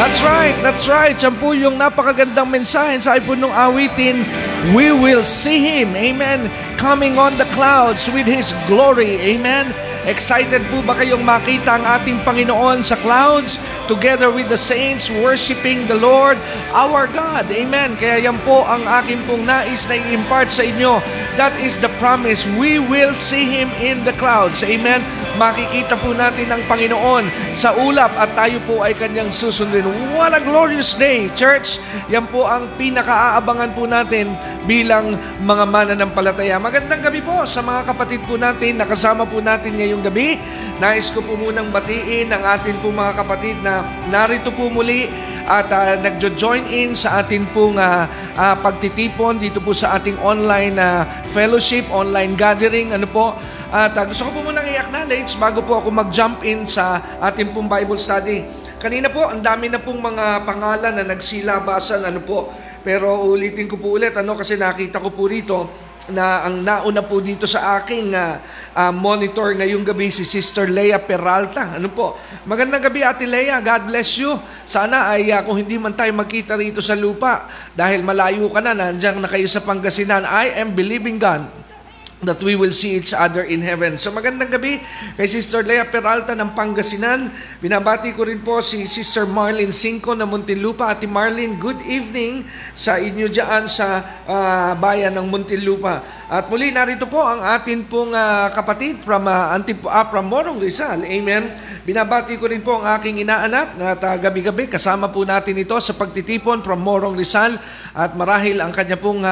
That's right. Siyan po yung napakagandang mensahe sa ipon ng awitin. We will see Him, amen, coming on the clouds with His glory, amen. Excited po ba kayong makita ang ating Panginoon sa clouds together with the saints worshiping the Lord, our God, amen. Kaya yan po ang akin pong nais na i-impart sa inyo. That is the promise. We will see Him in the clouds, amen. Makikita po natin ang Panginoon sa ulap at tayo po ay kanyang susundin. What a glorious day, church! Yan po ang pinakaabangan po natin bilang mga mananampalataya. Magandang gabi po sa mga kapatid po natin na kasama po natin ngayong gabi. Nais ko po munang batiin ang atin po mga kapatid na narito po muli at nagjo-join in sa atin pong pagtitipon dito po sa ating online fellowship, online gathering, ano po. At gusto ko po munang i-acknowledge bago po ako mag-jump in sa ating pong Bible study. Kanina po, ang dami na pong mga pangalan na nagsilabasan, ano po. Pero ulitin ko po ulit, ano, kasi nakita ko po rito na ang nauna po dito sa aking monitor ngayong gabi si Sister Leah Peralta. Ano po? Magandang gabi, Ate Leah. God bless you. Sana ay kung hindi man tayo magkita rito sa lupa dahil malayo ka na, nandiyan na kayo sa Pangasinan. I am believing God that we will see each other in heaven. So magandang gabi kay Sister Leah Peralta ng Pangasinan. Binabati ko rin po si Sister Marlin Cinco ng Muntinlupa. Ate Marlin, good evening sa inyo dyan sa bayan ng Muntinlupa. At muli narito po ang atin pong kapatid from from Morong, Rizal. Amen. Binabati ko rin po ang aking inaanak na gabi-gabi kasama po natin ito sa pagtitipon from Morong, Rizal. At marahil ang kanya pong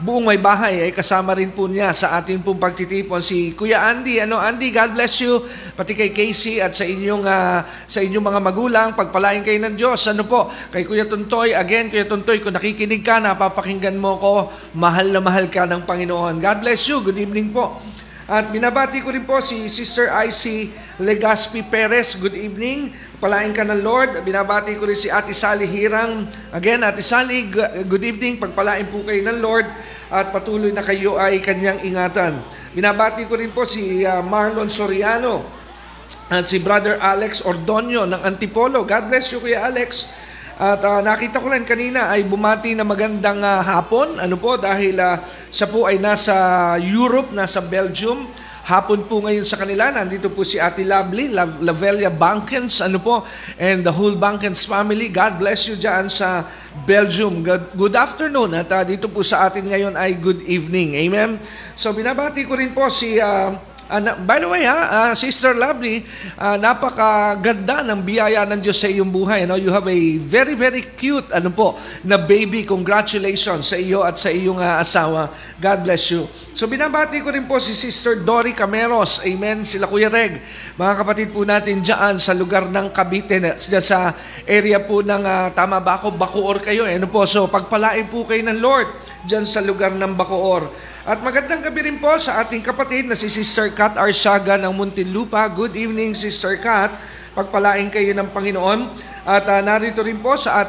buong may bahay ay kasama rin po niya sa atin pong pagtitipon si Kuya Andy. Ano, Andy, God bless you. Pati kay Casey at sa inyong mga magulang, pagpalain kayo ng Diyos. Ano po? Kay Kuya Tuntoy, again, Kuya Tuntoy, kung nakikinig ka, napapakinggan mo ko, mahal na mahal ka ng Panginoon. God bless you. Good evening po. At binabati ko rin po si Sister IC Legaspi Perez. Good evening. Palain ka ng Lord. Binabati ko rin si Ati Sally Hirang. Again, Ati Sally, good evening. Pagpalain po kayo ng Lord. At patuloy na kayo ay kanyang ingatan. Binabati ko rin po si Marlon Soriano at si Brother Alex Ordoño ng Antipolo. God bless you, Kuya Alex. At nakita ko lang kanina ay bumati na magandang hapon. Ano po, dahil siya po ay nasa Europe, nasa Belgium. Hapon po ngayon sa kanila. Nandito po si Ate Lovely, Lavellia Bankens, ano po, and the whole Bankens family. God bless you dyan sa Belgium. Good afternoon. At dito po sa atin ngayon ay good evening. Amen? So, binabati ko rin po si... by the way, Sister Lovely, napakaganda ng biyaya ng Diyos sa iyong buhay. No? You have a very, very cute na baby. Congratulations sa iyo at sa iyong asawa. God bless you. So binabati ko rin po si Sister Dory Cameros. Amen. Sila Kuya Reg. Mga kapatid po natin dyan sa lugar ng Kabite, sa area po ng, tama ba ako, Bacoor kayo. Ano po? So pagpalain po kayo ng Lord dyan sa lugar ng Bacoor. At magandang gabi rin po sa ating kapatid na si Sister Kat Arshaga ng Muntinlupa. Good evening, Sister Kat. Pagpalain kayo ng Panginoon. At narito rin po sa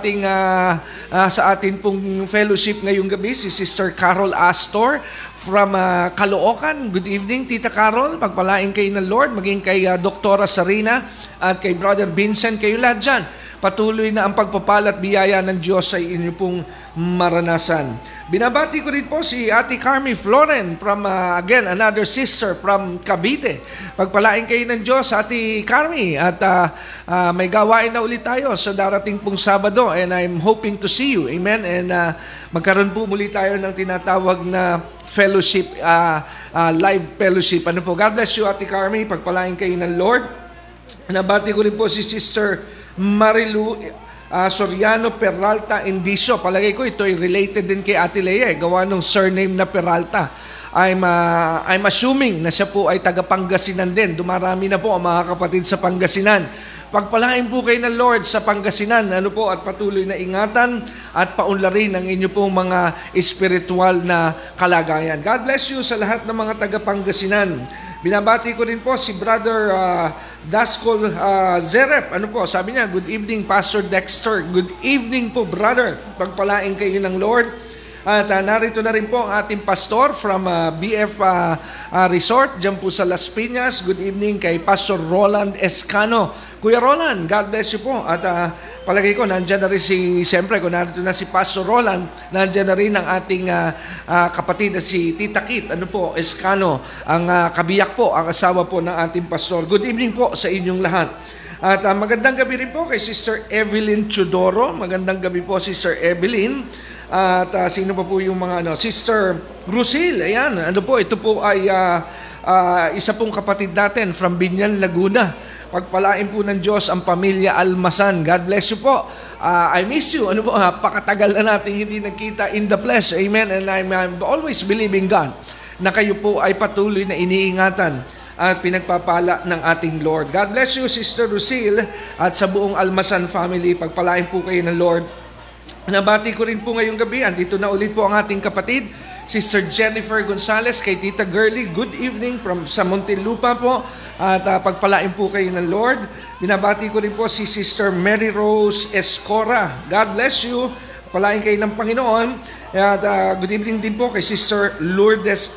ating pong fellowship ngayong gabi si Sister Carol Astor from Caloocan. Good evening, Tita Carol. Pagpalain kayo ng Lord, maging kay Doktora Sarina at kay Brother Vincent, kayo lahat dyan. Patuloy na ang pagpapala at biyaya ng Diyos ay inyo pong maranasan. Binabati ko rin po si Ate Carmi Floren from, again, another sister from Kabite. Pagpalain kayo ng Diyos, Ate Carmi. At may gawain na ulit tayo sa darating pong Sabado. And I'm hoping to see you. Amen. And magkaroon po muli tayo ng tinatawag na fellowship, live fellowship. Ano po? God bless you, Ate Carmi. Pagpalain kayo ng Lord. Nabati ko rin po si Sister Marilu Soriano Peralta Indiso. Palagay ko ito ay related din kay Ate Leia, gawa ng surname na Peralta. I'm assuming na siya po ay taga Pangasinan din. Dumarami na po ang mga kapatid sa Pangasinan. Pagpalain po kayo ng Lord sa Pangasinan, ano po, at patuloy na ingatan at paunlarin ang inyo pong mga espiritual na kalagayan. God bless you sa lahat ng mga taga-Pangasinan. Binabati ko rin po si Brother Daskol Zerep. Ano po, sabi niya, good evening Pastor Dexter. Good evening po, brother. Pagpalain kayo ng Lord. At narito na rin po ang ating pastor from BF Resort, dyan po sa Las Piñas. Good evening kay Pastor Roland Escano. Kuya Roland, God bless you po. At palagi ko, nandiyan na rin si, siyempre, kung narito na si Pastor Roland, nandiyan na rin ang ating kapatid na si Tita Kit, ano po, Escano, ang kabiyak po, ang asawa po ng ating pastor. Good evening po sa inyong lahat. At magandang gabi rin po kay Sister Evelyn Chudoro. Magandang gabi po, Sister Evelyn. At sino pa po yung mga ano, Sister Lucille, ayan, ano po, ito po ay isa pong kapatid natin from Binan, Laguna. Pagpalain po ng Diyos ang pamilya Almasan. God bless you po. I miss you. Ano po, pakatagal na natin hindi nagkita in the flesh. Amen. And I'm always believing God na kayo po ay patuloy na iniingatan at pinagpapala ng ating Lord. God bless you, Sister Lucille, at sa buong Almasan family. Pagpalain po kayo ng Lord. Nabati ko rin po ngayong gabi, andito na ulit po ang ating kapatid, Sister Jennifer Gonzalez, kay Tita Girlie. Good evening from sa Muntinlupa po, at pagpalain po kayo ng Lord. Binabati ko rin po si Sister Mary Rose Escora. God bless you. Palain kayo ng Panginoon. At good evening din po kay Sister Lourdes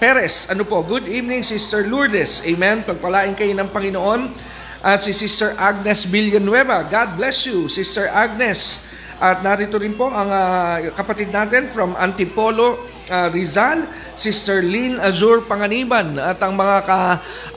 Perez. Ano po? Good evening, Sister Lourdes. Amen. Pagpalain kayo ng Panginoon. At si Sister Agnes Villanueva. God bless you, Sister Agnes. At narito rin po ang kapatid natin from Antipolo, Rizal, Sister Lynn Azur Panganiban, at ang mga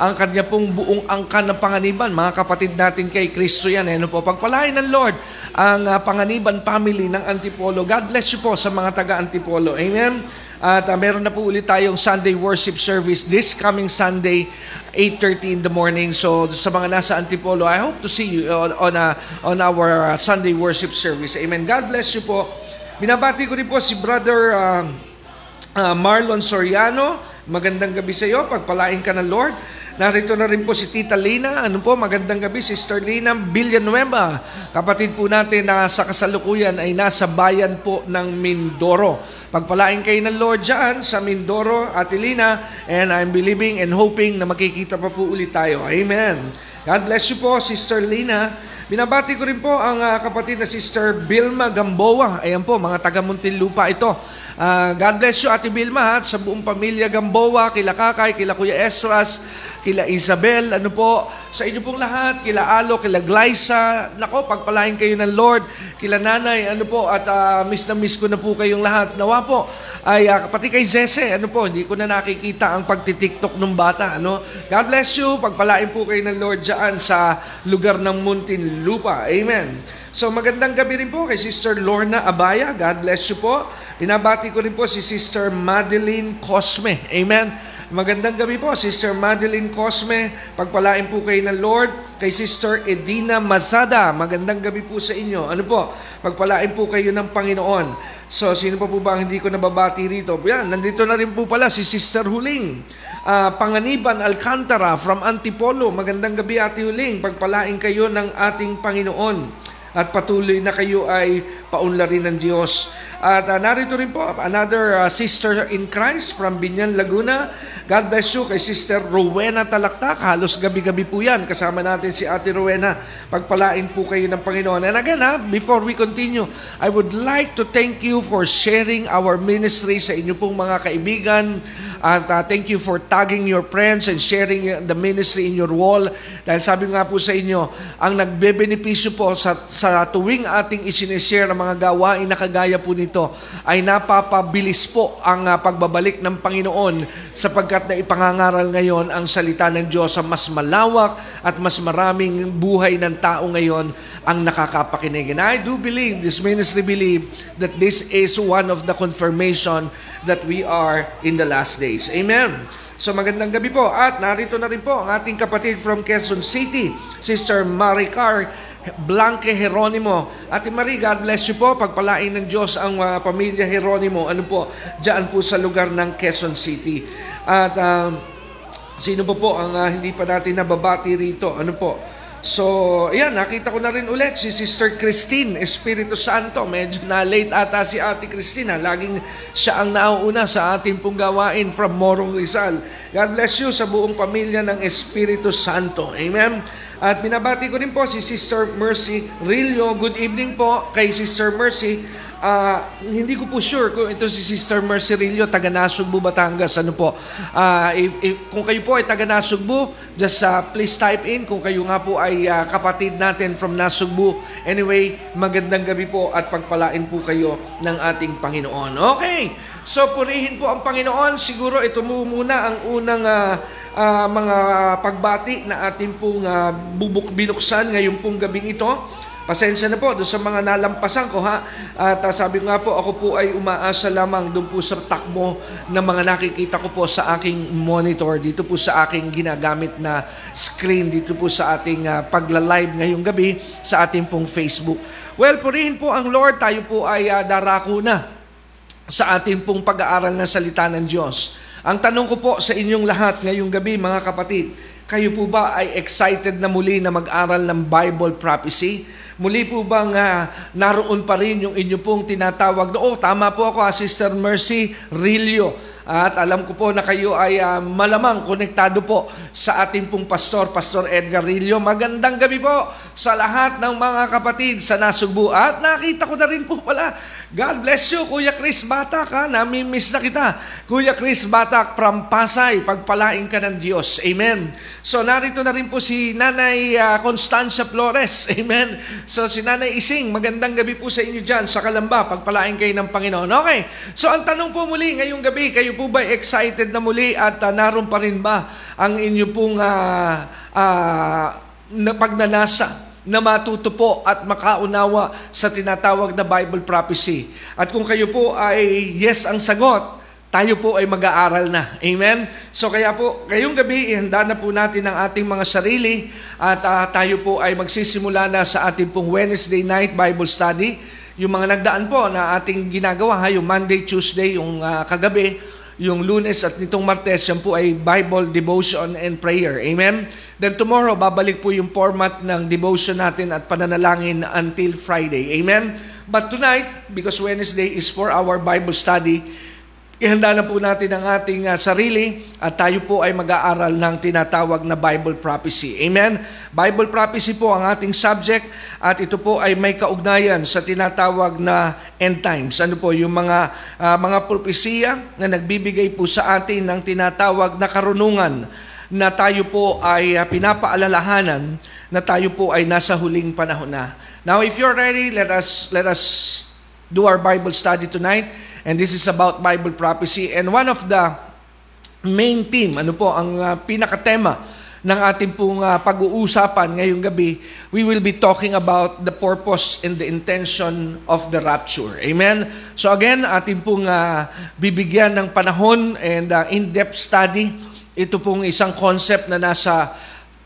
ang kanya pong buong angkan ng Panganiban, mga kapatid natin kay Kristo yan. Ano po, pagpalain ng Lord ang Panganiban family ng Antipolo. God bless you po sa mga taga-Antipolo. Amen. At meron na po ulit tayong Sunday worship service this coming Sunday, 8:30 in the morning. So sa mga nasa Antipolo, I hope to see you on our Sunday worship service. Amen. God bless you po. Binabati ko rin po si Brother Marlon Soriano. Magandang gabi sa iyo. Pagpalain ka ng Lord. Narito na rin po si Tita Lina. Ano po, magandang gabi, Sister Lina Villanueva. Kapatid po natin na sa kasalukuyan ay nasa bayan po ng Mindoro. Pagpalain kayo ng Lord dyan sa Mindoro, Ate Lina. And I'm believing and hoping na makikita pa po ulit tayo. Amen. God bless you po, Sister Lina. Binabati ko rin po ang kapatid na Sister Bilma Gamboa. Ayan po, mga taga Muntinlupa ito. God bless you, Ate Bilma, at sa buong pamilya Gamboa, kila Kakay, kila Kuya Esras, kila Isabel, ano po, sa inyo pong lahat, kila Alo, kila Glyza, nako, pagpalain kayo ng Lord, kila Nanay, ano po, at miss na miss ko na po kayong lahat. Nawa po, ay pati kay Zese, ano po, hindi ko na nakikita ang pagtitiktok ng bata, ano. God bless you, pagpalain po kayo ng Lord dyan sa lugar ng Muntinlupa. Amen. So magandang gabi rin po kay Sister Lorna Abaya. God bless you po. Pinabati ko rin po si Sister Madeline Cosme. Amen. Magandang gabi po, Sister Madeline Cosme. Pagpalain po kayo ng Lord. Kay Sister Edina Mazada. Magandang gabi po sa inyo. Ano po? Pagpalain po kayo ng Panginoon. So sino pa po ba ang hindi ko nababati rito? Yan, nandito na rin po pala si Sister Huling Panganiban Alcantara from Antipolo. Magandang gabi, Ate Huling. Pagpalain kayo ng ating Panginoon. At patuloy na kayo ay paunlarin ng Diyos. At narito rin po another sister in Christ from Binan, Laguna. God bless you kay Sister Rowena Talakta. Halos gabi-gabi po yan. Kasama natin si Ate Rowena. Pagpalain po kayo ng Panginoon. And again, before we continue, I would like to thank you for sharing our ministry sa inyo pong mga kaibigan. At thank you for tagging your friends and sharing the ministry in your wall. Dahil sabi nga po sa inyo, ang nagbebenepisyo po sa tuwing ating isineshare ng mga gawain na kagaya po nito, ay napapabilis po ang pagbabalik ng Pinoon sapagkat na ipangangaral ngayon ang salita ng Diyos sa mas malawak at mas maraming buhay ng tao ngayon ang nakakapakinig. And I do believe, this ministry believe, that this is one of the confirmation that we are in the last days. Amen. So magandang gabi po, at narito na rin po ang ating kapatid from Quezon City, Sister Maricar Blanque Heronimo. Ate Marie, God bless you po. Pagpalain ng Diyos ang pamilya Heronimo. Ano po? Diyan po sa lugar ng Quezon City. At sino po ang hindi pa natin nababati rito? Ano po? So, ayan, nakita ko na rin ulit si Sister Christine Espiritu Santo. Medyo na late ata si Ate Christine. Laging siya ang nauuna sa ating pong gawain from Morong, Rizal. God bless you sa buong pamilya ng Espiritu Santo. Amen. At binabati ko rin po si Sister Mercy Rillo. Good evening po kay Sister Mercy. Hindi ko po sure kung ito si Sister Mercy Rillo, taga-Nasugbu, Batangas. Ano po? Kung kayo po ay taga-Nasugbu, just please type in. Kung kayo nga po ay kapatid natin from Nasugbu. Anyway, magandang gabi po at pagpalain po kayo ng ating Panginoon. Okay, so purihin po ang Panginoon. Siguro ito muna ang unang mga pagbati na ating pong binuksan ngayong pong gabing ito. Pasensya na po doon sa mga nalampasan ko ha. At sabi ko nga po, ako po ay umaasa lamang doon po sa takbo ng mga nakikita ko po sa aking monitor, dito po sa aking ginagamit na screen, dito po sa ating pagla-live ngayong gabi sa ating pong Facebook. Well, purihin po ang Lord, tayo po ay darako na sa ating pong pag-aaral ng salita ng Diyos. Ang tanong ko po sa inyong lahat ngayong gabi, mga kapatid, kayo po ba ay excited na muli na mag-aral ng Bible prophecy? Muli po bang naroon pa rin yung inyo pong tinatawag? Oo, tama po ako, Sister Mercy Rillo. At alam ko po na kayo ay malamang konektado po sa ating pong pastor, Pastor Edgar Rillo. Magandang gabi po sa lahat ng mga kapatid sa Nasugbu. At nakita ko na rin po pala, God bless you, Kuya Chris Batak. Nami-miss na kita. Kuya Chris Batak from Pasay, pagpalain ka ng Diyos. Amen. So narito na rin po si Nanay Constancia Flores. Amen. So si Nanay Ising, magandang gabi po sa inyo dyan sa Kalamba. Pagpalain kayo ng Panginoon. Okay. So ang tanong po muli ngayong gabi, kayo po ba excited na muli at naroon pa rin ba ang inyo pong pagnanasa na matuto po at makaunawa sa tinatawag na Bible prophecy? At kung kayo po ay yes ang sagot, tayo po ay mag-aaral na. Amen? So kaya po, ngayong gabi, ihanda na po natin ang ating mga sarili at tayo po ay magsisimula na sa ating pong Wednesday night Bible study. Yung mga nagdaan po na ating ginagawa, yung Monday, Tuesday, yung kagabi, yung Lunes at nitong Martes, yan po ay Bible, Devotion, and Prayer. Amen? Then tomorrow, babalik po yung format ng devotion natin at pananalangin until Friday. Amen? But tonight, because Wednesday is for our Bible study, ihanda na po natin ang ating sarili at tayo po ay mag-aaral ng tinatawag na Bible prophecy. Amen? Bible prophecy po ang ating subject at ito po ay may kaugnayan sa tinatawag na end times. Ano po, yung mga propesya na nagbibigay po sa atin ng tinatawag na karunungan na tayo po ay pinapaalalahanan na tayo po ay nasa huling panahon na. Now, if you're ready, let us do our Bible study tonight. And this is about Bible prophecy. And one of the main theme, ano po, ang pinakatema ng ating pong pag-uusapan ngayong gabi, we will be talking about the purpose and the intention of the rapture. Amen? So again, ating pong bibigyan ng panahon and in-depth study. Ito pong isang concept na nasa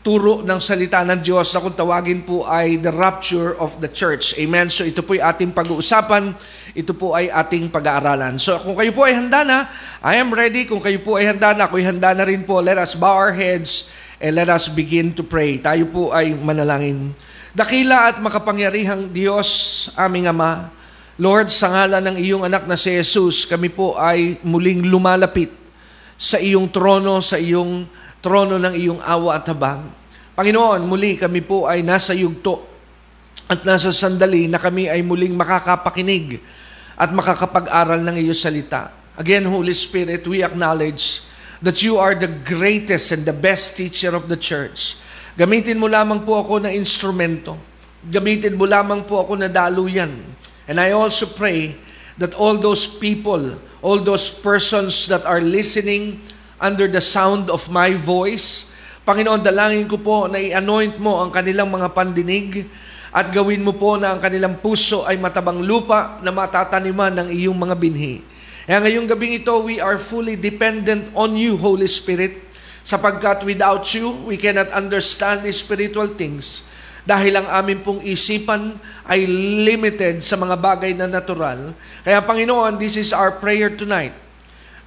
turo ng salita ng Diyos na kung tawagin po ay the rapture of the church. Amen? So ito po ay ating pag-uusapan. Ito po ay ating pag-aaralan. So kung kayo po ay handa na, I am ready. Kung kayo po ay handa na, ako'y handa na rin po. Let us bow our heads and let us begin to pray. Tayo po ay manalangin. Dakila at makapangyarihang Diyos, aming Ama, Lord, sa ngala ng iyong anak na si Jesus, kami po ay muling lumalapit sa iyong trono, sa iyong trono ng iyong awa at habag. Panginoon, muli kami po ay nasa yugto at nasa sandali na kami ay muling makakapakinig at makakapag-aral ng iyong salita. Again, Holy Spirit, we acknowledge that you are the greatest and the best teacher of the church. Gamitin mo lamang po ako na instrumento. Gamitin mo lamang po ako na daluyan. And I also pray that all those people, all those persons that are listening under the sound of my voice, Panginoon, dalangin ko po na i-anoint mo ang kanilang mga pandinig at gawin mo po na ang kanilang puso ay matabang lupa na matataniman ng iyong mga binhi. Kaya ngayong gabing ito, we are fully dependent on you, Holy Spirit, sapagkat without you, we cannot understand the spiritual things. dahil ang aming pong isipan ay limited sa mga bagay na natural. Kaya Panginoon, this is our prayer tonight,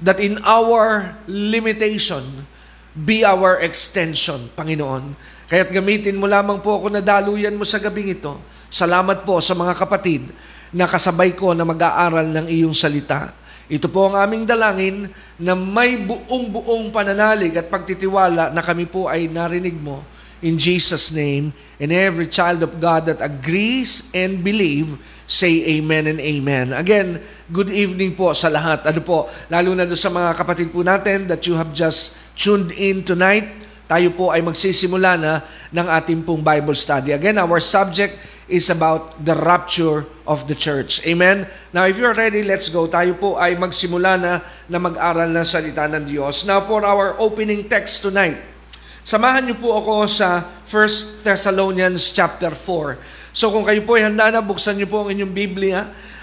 that in our limitation, be our extension, Panginoon. Kaya't gamitin mo lamang po ako na daluyan mo sa gabing ito. Salamat po sa mga kapatid na kasabay ko na mag-aaral ng iyong salita. Ito po ang aming dalangin na may buong-buong pananalig at pagtitiwala na kami po ay narinig mo. In Jesus' name, and every child of God that agrees and believe, say amen and amen. Again, good evening po sa lahat. Ano po, lalo na doon sa mga kapatid po natin that you have just tuned in tonight. Tayo po ay magsisimula na ng ating pong Bible study. Again, our subject is about the rapture of the church. Amen? Now, if you're ready, let's go. Tayo po ay magsimula na mag-aral ng salita ng Diyos. Now, for our opening text tonight, samahan niyo po ako sa 1 Thessalonians chapter 4. So, kung kayo po ay handa na, buksan niyo po ang inyong Biblia.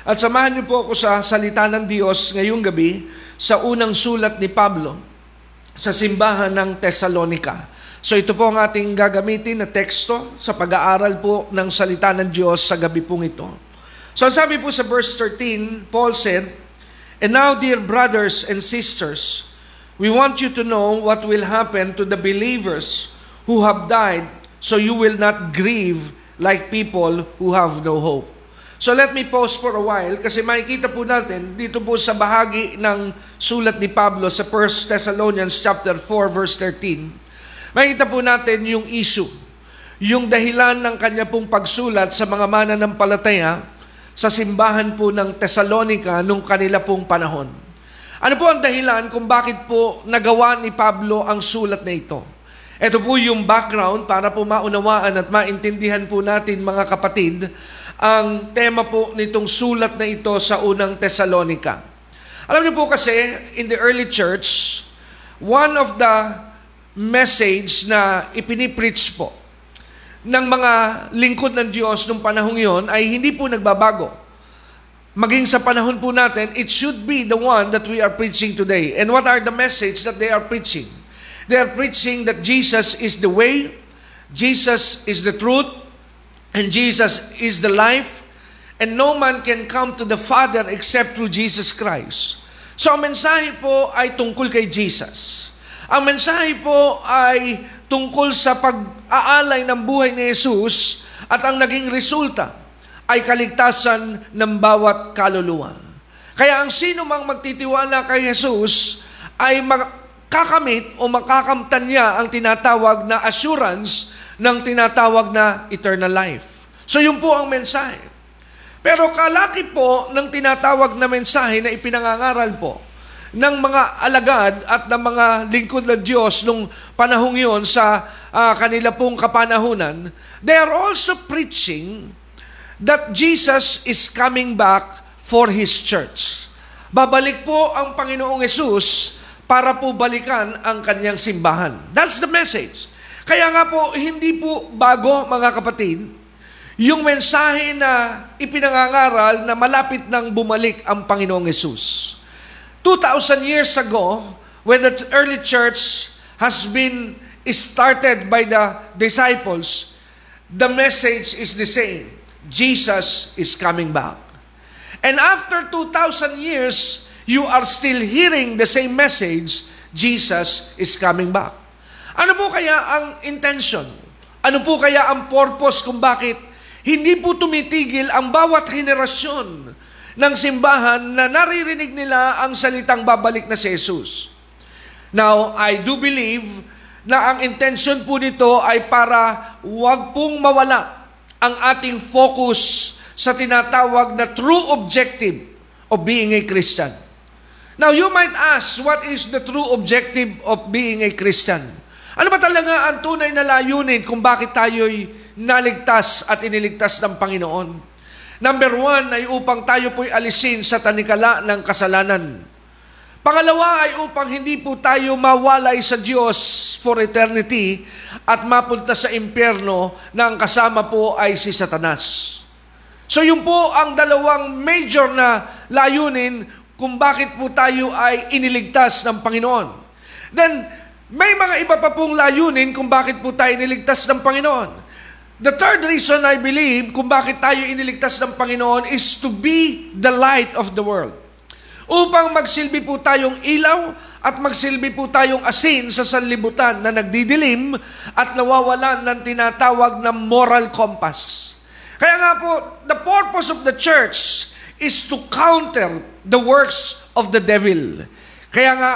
At samahan niyo po ako sa salita ng Diyos ngayong gabi sa unang sulat ni Pablo sa simbahan ng Thessalonica. So ito po ang ating gagamitin na teksto sa pag-aaral po ng salita ng Diyos sa gabi pong ito. So ang sabi po sa verse 13, Paul said, "And now, dear brothers and sisters, we want you to know what will happen to the believers who have died, so you will not grieve like people who have no hope." So let me pause for a while kasi makikita po natin dito po sa bahagi ng sulat ni Pablo sa 1 Thessalonians chapter 4 verse 13. Makikita po natin yung issue, yung dahilan ng kanya pong pagsulat sa mga mananampalataya sa simbahan po ng Thessalonica nung kanila pong panahon. Ano po ang dahilan kung bakit po nagawa ni Pablo ang sulat na ito? Ito po yung background para po maunawaan at maintindihan po natin mga kapatid ang tema po nitong sulat na ito sa unang Thessalonica. Alam niyo po kasi, in the early church, one of the message na ipinipreach po ng mga lingkod ng Diyos nung panahong yon ay hindi po nagbabago. Maging sa panahon po natin, it should be the one that we are preaching today. And what are the message that they are preaching? They are preaching that Jesus is the way, Jesus is the truth, and Jesus is the life, and no man can come to the Father except through Jesus Christ. So ang mensahe po ay tungkol kay Jesus. Ang mensahe po ay tungkol sa pag-aalay ng buhay ni Jesus at ang naging resulta ay kaligtasan ng bawat kaluluwa. Kaya ang sino mang magtitiwala kay Jesus ay makakamit o makakamtan niya ang tinatawag na assurance ng tinatawag na eternal life. So yun po ang mensahe. Pero kalaki po ng tinatawag na mensahe na ipinangangaral po ng mga alagad at ng mga lingkod ng Diyos nung panahong yon sa kanila pong kapanahunan, they are also preaching that Jesus is coming back for His church. Babalik po ang Panginoong Yesus para po balikan ang kanyang simbahan. That's the message. Kaya nga po, hindi po bago mga kapatid, yung mensahe na ipinangangaral na malapit nang bumalik ang Panginoong Yesus. 2,000 years ago, when the early church has been started by the disciples, the message is the same. Jesus is coming back. And after 2,000 years, you are still hearing the same message, Jesus is coming back. Ano po kaya ang intention? Ano po kaya ang purpose kung bakit hindi po tumitigil ang bawat henerasyon ng simbahan na naririnig nila ang salitang babalik na si Jesus? Now, I do believe na ang intention po nito ay para wag pong mawala ang ating focus sa tinatawag na true objective of being a Christian. Now, you might ask, what is the true objective of being a Christian? Ano ba talaga ang tunay na layunin kung bakit tayo'y naligtas at iniligtas ng Panginoon? Number 1 ay upang tayo po'y alisin sa tanikala ng kasalanan. Pangalawa ay upang hindi po tayo mawalay sa Diyos for eternity at mapunta sa impyerno na ang kasama po ay si Satanas. So yun po ang dalawang major na layunin kung bakit po tayo ay iniligtas ng Panginoon. Then, may mga iba pa pong layunin kung bakit po tayo niligtas ng Panginoon. The third reason I believe kung bakit tayo iniligtas ng Panginoon is to be the light of the world. Upang magsilbi po tayong ilaw at magsilbi po tayong asin sa sanlibutan na nagdidilim at nawawalan ng tinatawag na moral compass. Kaya nga po, the purpose of the church is to counter the works of the devil. Kaya nga,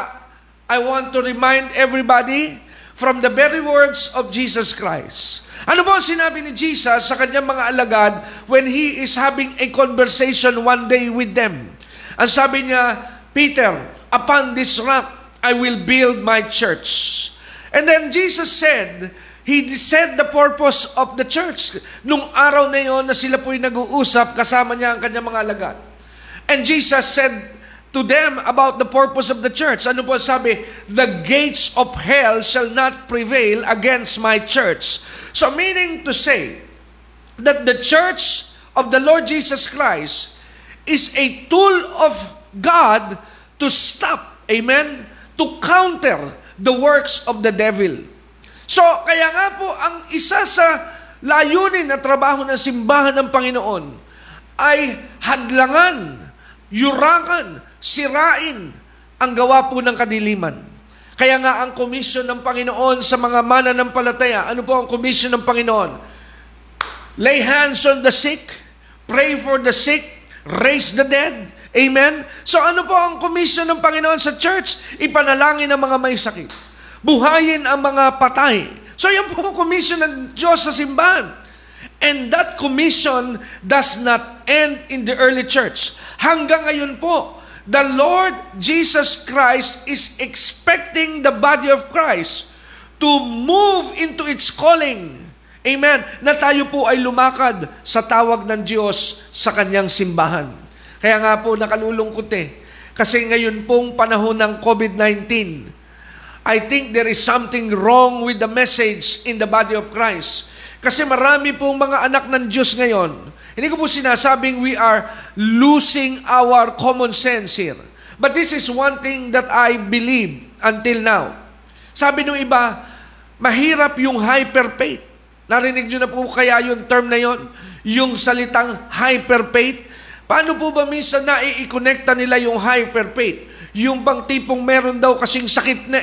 I want to remind everybody from the very words of Jesus Christ. Ano po ang sinabi ni Jesus sa kanyang mga alagad when He is having a conversation one day with them? Ang sabi niya, Peter, upon this rock, I will build my church. And then Jesus said, He said the purpose of the church. Nung araw na yon na sila po'y nag-uusap, kasama niya ang kanyang mga alagad. And Jesus said to them about the purpose of the church. Ano po sabi? The gates of hell shall not prevail against my church. So meaning to say that the church of the Lord Jesus Christ is a tool of God to stop, amen, to counter the works of the devil. So kaya nga po ang isa sa layunin na trabaho ng simbahan ng Panginoon ay hadlangan, yurangan, sirain ang gawa po ng kadiliman. Kaya nga ang komisyon ng Panginoon sa mga mananampalataya, ano po ang komisyon ng Panginoon? Lay hands on the sick, pray for the sick, raise the dead. Amen? So ano po ang komisyon ng Panginoon sa church? Ipanalangin ang mga may sakit. Buhayin ang mga patay. So yan po ang komisyon ng Diyos sa simbahan. And that commission does not end in the early church. Hanggang ngayon po, the Lord Jesus Christ is expecting the body of Christ to move into its calling. Amen. Na tayo po ay lumakad sa tawag ng Diyos sa kanyang simbahan. Kaya nga po nakalulungkot kasi ngayon pong panahon ng COVID-19, I think there is something wrong with the message in the body of Christ. Kasi marami pong mga anak ng Diyos ngayon. Hindi ko po sinasabing we are losing our common sense here. But this is one thing that I believe until now. Sabi nung iba, mahirap yung hyper-faith. Narinig nyo na po kaya yung term na yon? Yung salitang hyper-faith? Paano po ba minsan nai-connecta nila yung hyper-faith? Yung bang tipong meron daw kasing sakit na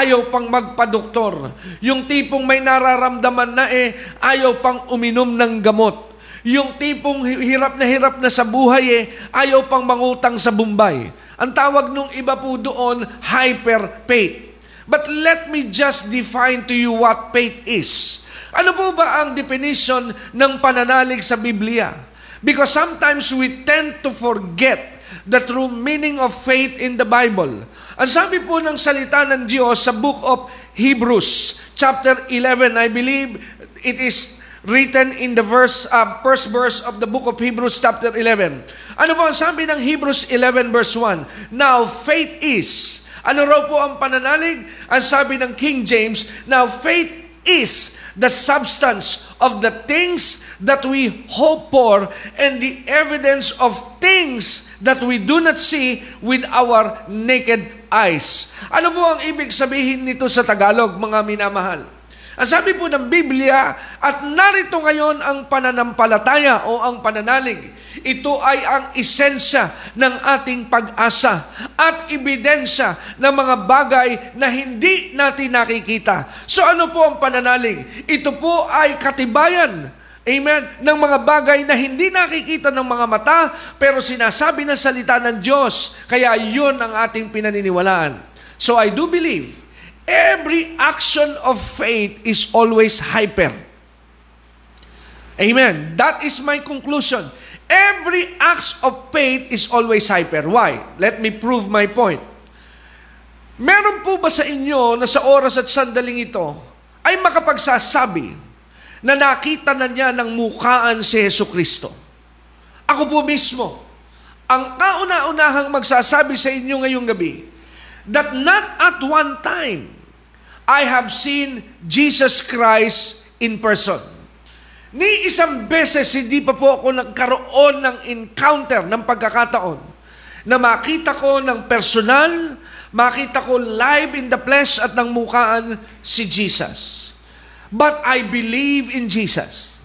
ayaw pang magpadoktor. Yung tipong may nararamdaman na ayaw pang uminom ng gamot. Yung tipong hirap na sa buhay ayaw pang mangutang sa Bombay. Ang tawag nung iba po doon, hyper-faith. But let me just define to you what faith is. Ano po ba ang definition ng pananalig sa Biblia? Because sometimes we tend to forget the true meaning of faith in the Bible. Ang sabi po ng salita ng Diyos sa book of Hebrews, chapter 11, I believe it is written in the first verse of the book of Hebrews, chapter 11. Ano po ang sabi ng Hebrews 11, verse 1? Now, faith is, ano raw po ang pananalig? Ang sabi ng King James, now, faith is the substance of the things that we hope for and the evidence of things that we do not see with our naked eyes. Ano po ang ibig sabihin nito sa Tagalog, mga minamahal? Ang sabi po ng Biblia, at narito ngayon ang pananampalataya o ang pananalig. Ito ay ang esensya ng ating pag-asa at ebidensya ng mga bagay na hindi natin nakikita. So ano po ang pananalig? Ito po ay katibayan, amen, ng mga bagay na hindi nakikita ng mga mata pero sinasabi ng salita ng Diyos. Kaya yun ang ating pinaniniwalaan. So I do believe every action of faith is always hyper. Amen. That is my conclusion. Every act of faith is always hyper. Why? Let me prove my point. Meron po ba sa inyo na sa oras at sandaling ito ay makapagsasabi na nakita na niya ng mukhaan si Jesucristo? Ako po mismo, ang kauna-unahang magsasabi sa inyo ngayong gabi that not at one time I have seen Jesus Christ in person. Ni isang beses hindi pa po ako nagkaroon ng encounter, ng pagkakataon, na makita ko ng personal, makita ko live in the flesh at ng mukhaan si Jesus. But I believe in Jesus.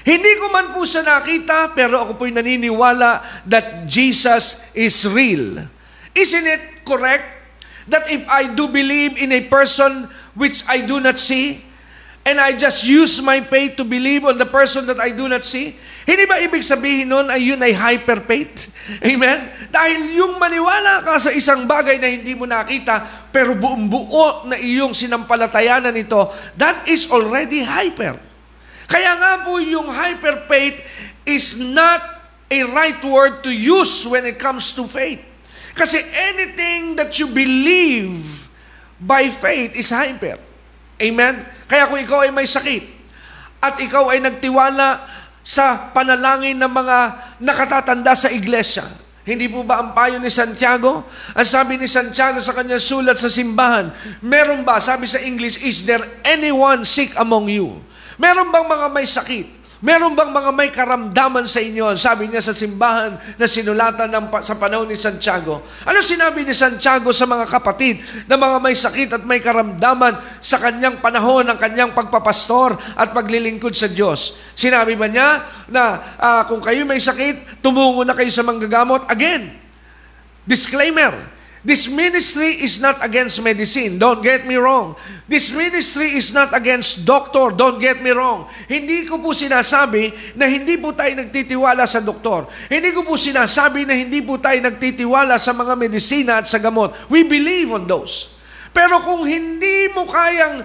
Hindi ko man po siya nakita, pero ako po'y naniniwala that Jesus is real. Isn't it correct that if I do believe in a person which I do not see, and I just use my faith to believe on the person that I do not see, hindi ba ibig sabihin nun ay yun ay hyper faith? Amen? Dahil yung maniwala ka sa isang bagay na hindi mo nakita, pero buong-buo na iyong sinampalatayanan nito, that is already hyper. Kaya nga po yung hyper faith is not a right word to use when it comes to faith. Kasi anything that you believe by faith is hyper. Amen? Kaya kung ikaw ay may sakit at ikaw ay nagtiwala sa panalangin ng mga nakatatanda sa iglesia, hindi po ba ang payo ni Santiago? Ang sabi ni Santiago sa kanyang sulat sa simbahan, meron ba, sabi sa English, is there anyone sick among you? Meron bang mga may sakit? Meron bang mga may karamdaman sa inyo? Sabi niya sa simbahan na sinulatan sa panahon ni Santiago. Ano sinabi ni Santiago sa mga kapatid na mga may sakit at may karamdaman sa kanyang panahon ng kanyang pagpapastor at paglilingkod sa Diyos? Sinabi ba niya na kung kayo may sakit, tumungo na kayo sa manggagamot? Again, disclaimer. This ministry is not against medicine. Don't get me wrong. This ministry is not against doctor. Don't get me wrong. Hindi ko po sinasabi na hindi po tayo nagtitiwala sa doktor. Hindi ko po sinasabi na hindi po tayo nagtitiwala sa mga medisina at sa gamot. We believe on those. Pero kung hindi mo kayang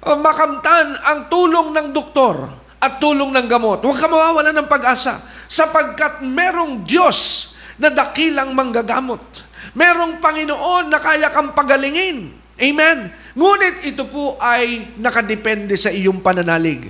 makamtan ang tulong ng doktor at tulong ng gamot, huwag ka mawawala ng pag-asa, sapagkat merong Diyos na dakilang manggagamot. Merong Panginoon na kaya kang pagalingin. Amen? Ngunit ito po ay nakadepende sa iyong pananalig.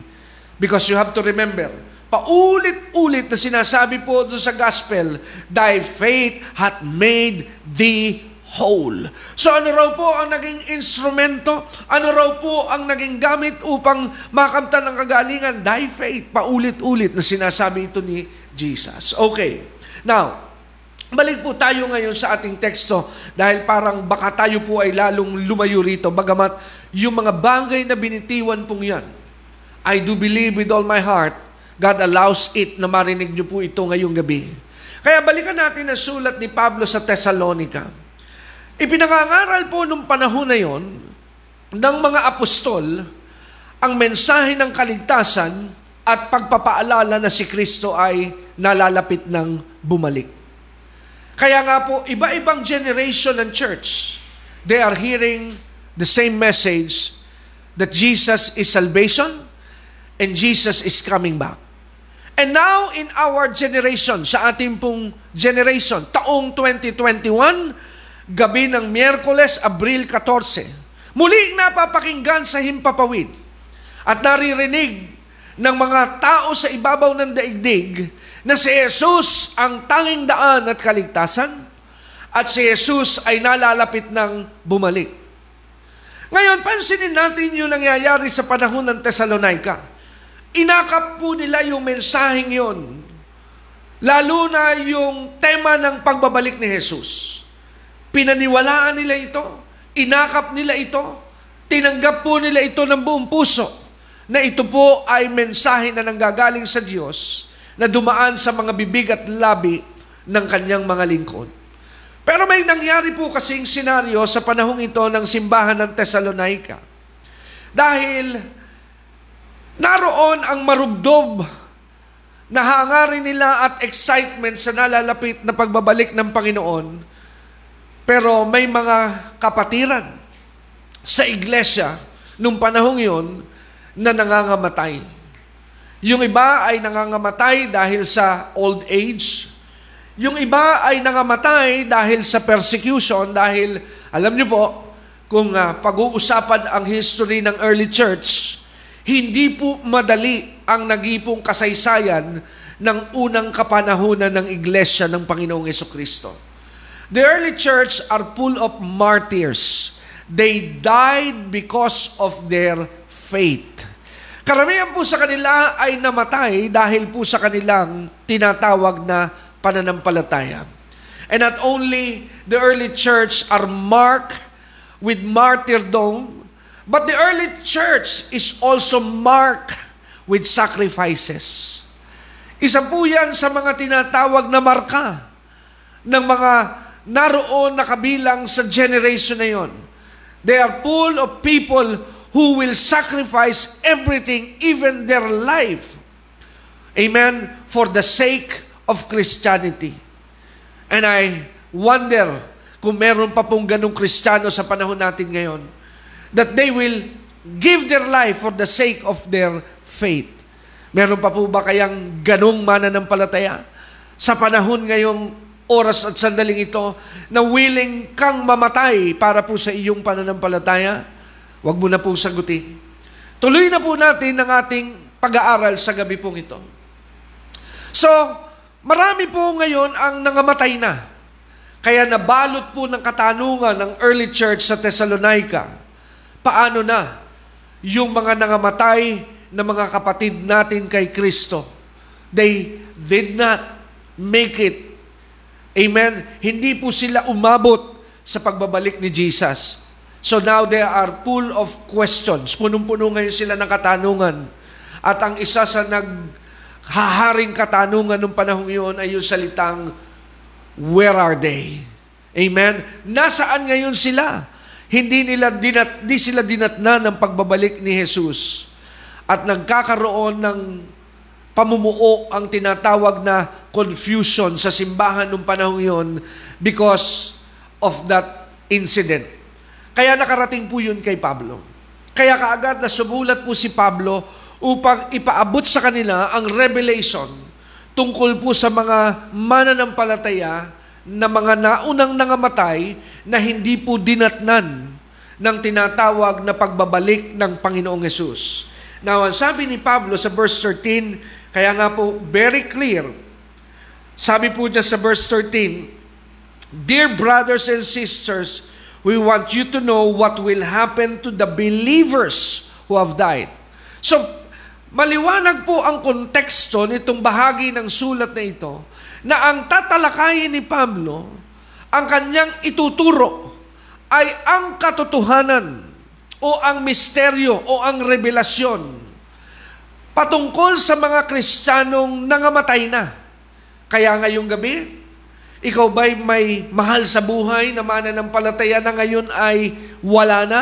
Because you have to remember, paulit-ulit na sinasabi po sa gospel, thy faith hath made thee whole. So ano raw po ang naging instrumento? Ano raw po ang naging gamit upang makamtan ang kagalingan? Thy faith. Paulit-ulit na sinasabi ito ni Jesus. Okay. Now, balik po tayo ngayon sa ating teksto dahil parang baka tayo po ay lalong lumayo rito bagamat yung mga bagay na binitiwan pong yan. I do believe with all my heart, God allows it na marinig niyo po ito ngayong gabi. Kaya balikan natin ang sulat ni Pablo sa Thessalonica. Ipinangangaral po nung panahon na yon ng mga apostol ang mensahe ng kaligtasan at pagpapaalala na si Kristo ay nalalapit ng bumalik. Kaya nga po, iba-ibang generation ng church, they are hearing the same message that Jesus is salvation and Jesus is coming back. And now in our generation, sa ating pong generation, taong 2021, gabi ng Miyerkules, Abril 14, muling napapakinggan sa himpapawid at naririnig ng mga tao sa ibabaw ng daigdig na si Jesus ang tanging daan at kaligtasan at si Jesus ay nalalapit ng bumalik. Ngayon, pansinin natin yung nangyayari sa panahon ng Thessalonica. Inakap po nila yung mensaheng yon, lalo na yung tema ng pagbabalik ni Jesus. Pinaniwalaan nila ito, inakap nila ito, tinanggap po nila ito ng buong puso, na ito po ay mensahe na nanggagaling sa Diyos na dumaan sa mga bibig at labi ng kanyang mga lingkod. Pero may nangyari po kasing senaryo sa panahong ito ng simbahan ng Thessalonica. Dahil naroon ang marugdob na hangarin nila at excitement sa nalalapit na pagbabalik ng Panginoon, pero may mga kapatiran sa iglesia nung panahong yon na nangangamatay. Yung iba ay nangangamatay dahil sa old age. Yung iba ay nangamatay dahil sa persecution, dahil, alam niyo po, kung pag-uusapan ang history ng early church, hindi po madali ang nagipong kasaysayan ng unang kapanahunan ng iglesia ng Panginoong Jesucristo. The early church are full of martyrs. They died because of their faith. Karamihan po sa kanila ay namatay dahil po sa kanilang tinatawag na pananampalataya. And not only the early church are marked with martyrdom, but the early church is also marked with sacrifices. Isa po yan sa mga tinatawag na marka ng mga naroon na kabilang sa generation na yon. They are full of people who will sacrifice everything, even their life, amen, for the sake of Christianity. And I wonder kung meron pa pong ganong Kristiyano sa panahon natin ngayon, that they will give their life for the sake of their faith. Meron pa po ba kayang ganong mananampalataya sa panahon ngayong oras at sandaling ito na willing kang mamatay para po sa iyong pananampalataya? Huwag mo na po sagutin. Tuloy na po natin ang ating pag-aaral sa gabi pong ito. So, marami po ngayon ang nangamatay na. Kaya nabalot po ng katanungan ng early church sa Thessalonica, paano na yung mga nangamatay na mga kapatid natin kay Kristo? They did not make it. Amen? Hindi po sila umabot sa pagbabalik ni Jesus. So now they are full of questions. Punong-puno ngayon sila ng katanungan. At ang isa sa naghaharing katanungan ng panahon yun ay yung salitang, where are they? Amen? Nasaan ngayon sila? Hindi sila dinatna ng pagbabalik ni Jesus. At nagkakaroon ng pamumuo ang tinatawag na confusion sa simbahan ng panahon yon because of that incident. Kaya nakarating po yun kay Pablo. Kaya kaagad nasubulat po si Pablo upang ipaabot sa kanila ang revelation tungkol po sa mga mananampalataya na mga naunang nangamatay na hindi po dinatnan ng tinatawag na pagbabalik ng Panginoong Yesus. Now, ang sabi ni Pablo sa verse 13, kaya nga po very clear, sabi po niya sa verse 13, "Dear brothers and sisters, we want you to know what will happen to the believers who have died." So, maliwanag po ang konteksto nitong bahagi ng sulat na ito na ang tatalakayin ni Pablo, ang kanyang ituturo ay ang katotohanan o ang misteryo o ang revelasyon patungkol sa mga Kristiyanong nangamatay na. Kaya ngayong gabi, ikaw ba'y may mahal sa buhay na mananampalataya na ngayon ay wala na,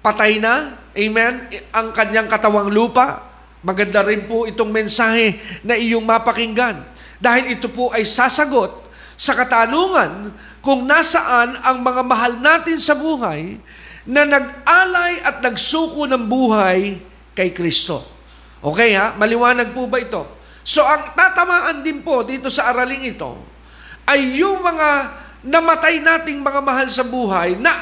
patay na, amen, ang kanyang katawang lupa? Maganda rin po itong mensahe na iyong mapakinggan dahil ito po ay sasagot sa katanungan kung nasaan ang mga mahal natin sa buhay na nag-alay at nagsuko ng buhay kay Kristo. Okay ha? Maliwanag po ba ito? So ang tatamaan din po dito sa araling ito ay yung mga namatay nating mga mahal sa buhay na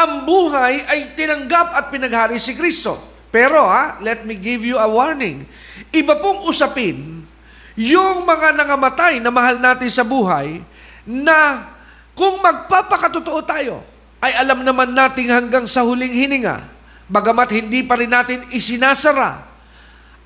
ang buhay ay tinanggap at pinaghari si Kristo. Pero ha, let me give you a warning. Iba pong usapin yung mga nangamatay na mahal natin sa buhay na kung magpapakatotoo tayo ay alam naman natin hanggang sa huling hininga, bagamat hindi pa rin natin isinasara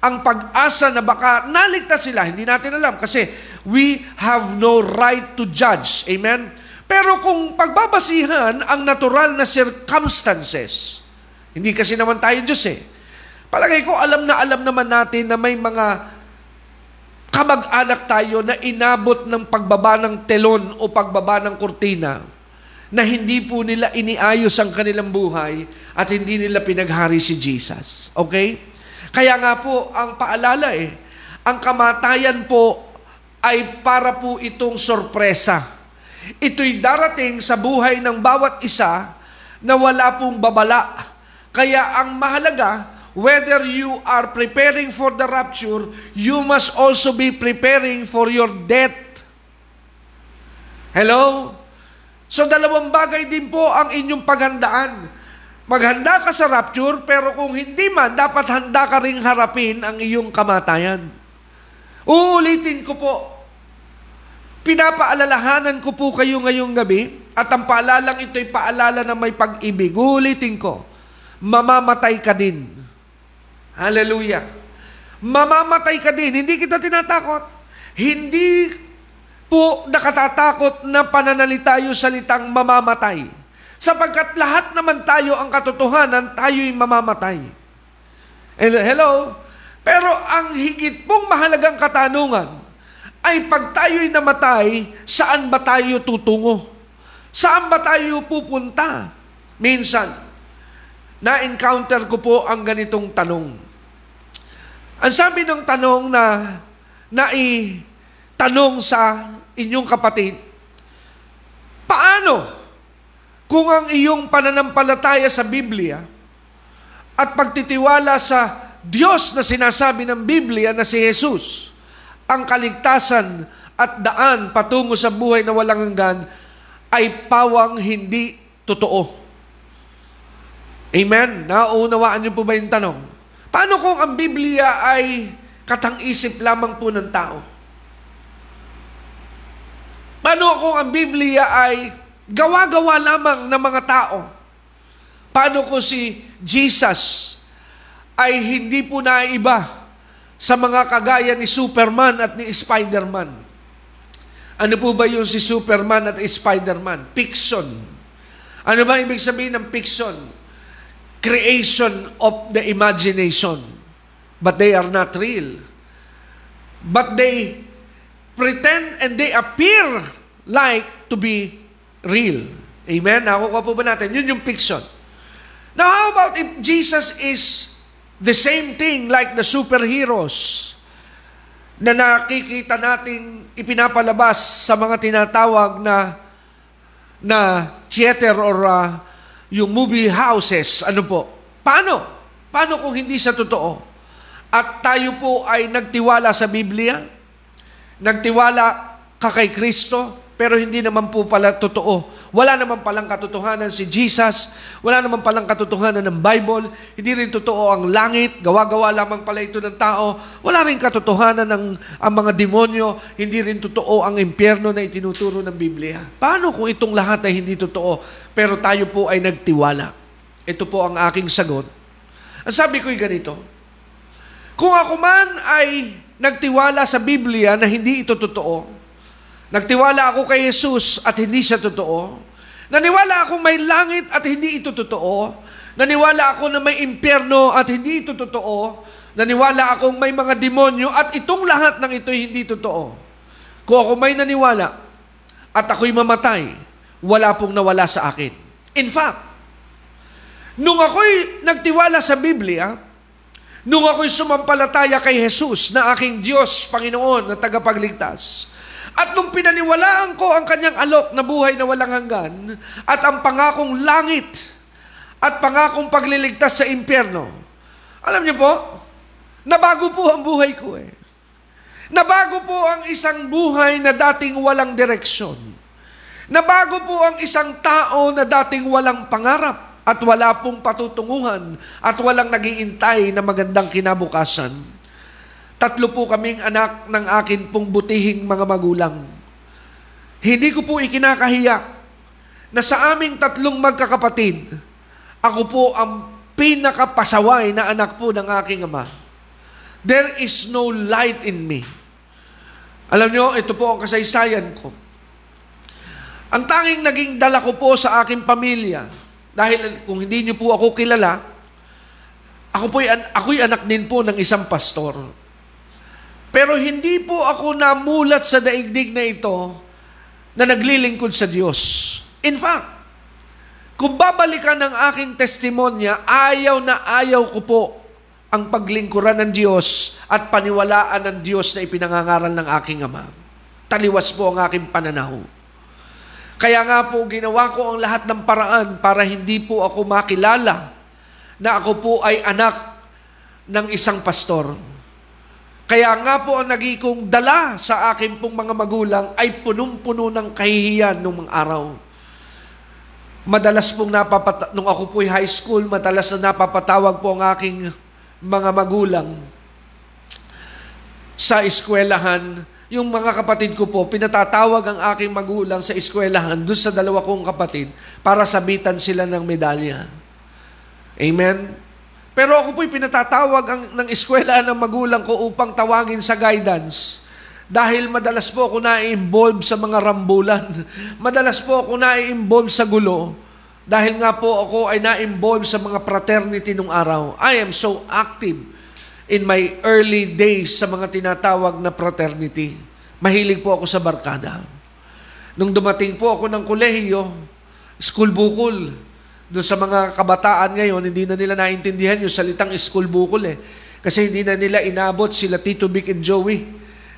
ang pag-asa na baka naligtas sila. Hindi natin alam kasi we have no right to judge. Amen? Pero kung pagbabasihan ang natural na circumstances, hindi kasi naman tayo Diyos eh. Palagay ko, alam naman natin na may mga kamag-anak tayo na inabot ng pagbaba ng telon o pagbaba ng kurtina na hindi po nila iniayos ang kanilang buhay at hindi nila pinaghari si Jesus. Okay? Kaya nga po, ang paalala eh, ang kamatayan po ay para po itong sorpresa. Ito'y darating sa buhay ng bawat isa na wala pong babala. Kaya ang mahalaga, whether you are preparing for the rapture, you must also be preparing for your death. Hello? So dalawang bagay din po ang inyong paghandaan. Maghanda ka sa rapture, pero kung hindi man, dapat handa ka ring harapin ang iyong kamatayan. Uulitin ko po, pinapaalalahanan ko po kayo ngayong gabi, at ang paalalang ito'y paalala na may pag-ibig. Uulitin ko, mamamatay ka din. Hallelujah. Mamamatay ka din. Hindi kita tinatakot. Hindi po nakatatakot na pananalita yung salitang mamamatay. Sapagkat lahat naman tayo ang katotohanan, tayo'y mamamatay. Hello? Pero ang higit pong mahalagang katanungan ay pag tayo'y namatay, saan ba tayo tutungo? Saan ba tayo pupunta? Minsan, na-encounter ko po ang ganitong tanong. Ang sabi ng tanong na naitanong sa inyong kapatid, paano kung ang iyong pananampalataya sa Biblia at pagtitiwala sa Diyos na sinasabi ng Biblia na si Jesus, ang kaligtasan at daan patungo sa buhay na walang hanggan ay pawang hindi totoo? Amen? Nauunawaan niyo po ba yung tanong? Paano kung ang Biblia ay katang-isip lamang po ng tao? Paano kung ang Biblia ay gawa-gawa lamang ng mga tao? Paano kung si Jesus ay hindi po naiba sa mga kagaya ni Superman at ni Spiderman? Ano po ba yung si Superman at Spiderman? Fiction. Ano ba ibig sabihin ng fiction? Creation of the imagination. But they are not real. But they pretend and they appear like to be real. Amen? Nakukuha po ba natin? Yun yung fiction. Now, how about if Jesus is the same thing like the superheroes na nakikita natin ipinapalabas sa mga tinatawag na theater or yung movie houses? Ano po? Paano? Paano kung hindi sa totoo? At tayo po ay nagtiwala sa Biblia, nagtiwala ka kay Kristo, pero hindi naman po pala totoo. Wala naman palang katotohanan si Jesus. Wala naman palang katotohanan ng Bible. Hindi rin totoo ang langit. Gawa-gawa lamang pala ito ng tao. Wala rin katotohanan ang mga demonyo. Hindi rin totoo ang impyerno na itinuturo ng Biblia. Paano kung itong lahat ay hindi totoo, pero tayo po ay nagtiwala? Ito po ang aking sagot. Ang sabi ko'y ganito, kung ako man ay nagtiwala sa Biblia na hindi ito totoo, nagtiwala ako kay Jesus at hindi siya totoo, naniwala ako may langit at hindi ito totoo, naniwala ako na may impyerno at hindi ito totoo, naniwala akong may mga demonyo at itong lahat ng ito hindi totoo. Kung ako may naniwala at ako'y mamatay, wala pong nawala sa akin. In fact, nung ako'y nagtiwala sa Biblia, nung ako'y sumampalataya kay Jesus na aking Diyos, Panginoon, na tagapagligtas, at nung pinaniwalaan ko ang kanyang alok na buhay na walang hanggan at ang pangakong langit at pangakong pagliligtas sa impyerno, alam niyo po, nabago po ang buhay ko eh. Nabago po ang isang buhay na dating walang direksyon. Nabago po ang isang tao na dating walang pangarap at wala pong patutunguhan at walang nag-iintay na magandang kinabukasan. 3 po kaming anak ng akin pong butihing mga magulang. Hindi ko po ikinakahiya na sa aming 3 magkakapatid, ako po ang pinakapasaway na anak po ng aking ama. There is no light in me. Alam nyo, ito po ang kasaysayan ko. Ang tanging naging dala ko po sa aking pamilya, dahil kung hindi nyo po ako kilala, ako'y anak din po ng isang pastor. Pero hindi po ako namulat sa daigdig na ito na naglilingkod sa Diyos. In fact, kung babalikan ang aking testimonya, ayaw na ayaw ko po ang paglingkuran ng Diyos at paniwalaan ng Diyos na ipinangangaral ng aking ama. Taliwas po ang aking pananaw. Kaya nga po, ginawa ko ang lahat ng paraan para hindi po ako makilala na ako po ay anak ng isang pastor. Kaya nga po ang naging kong dala sa akin pong mga magulang ay punong-puno ng kahihiyan nung mga araw. Madalas pong nung ako po'y high school, madalas na napapatawag po ang aking mga magulang sa eskwelahan. Yung mga kapatid ko po, pinatatawag ang aking magulang sa eskwelahan doon sa 2 kong kapatid para sabitan sila ng medalya. Amen? Pero ako po'y pinatatawag ng eskwela ng magulang ko upang tawagin sa guidance. Dahil madalas po ako na-involve sa mga rambulan. Madalas po ako na-involve sa gulo. Dahil nga po ako ay na-involve sa mga fraternity nung araw. I am so active in my early days sa mga tinatawag na fraternity. Mahilig po ako sa barkada. Nung dumating po ako ng kolehiyo, school bukol. Doon sa mga kabataan ngayon, hindi na nila naintindihan yung salitang school bukol eh. Kasi hindi na nila inabot sila Tito Vic and Joey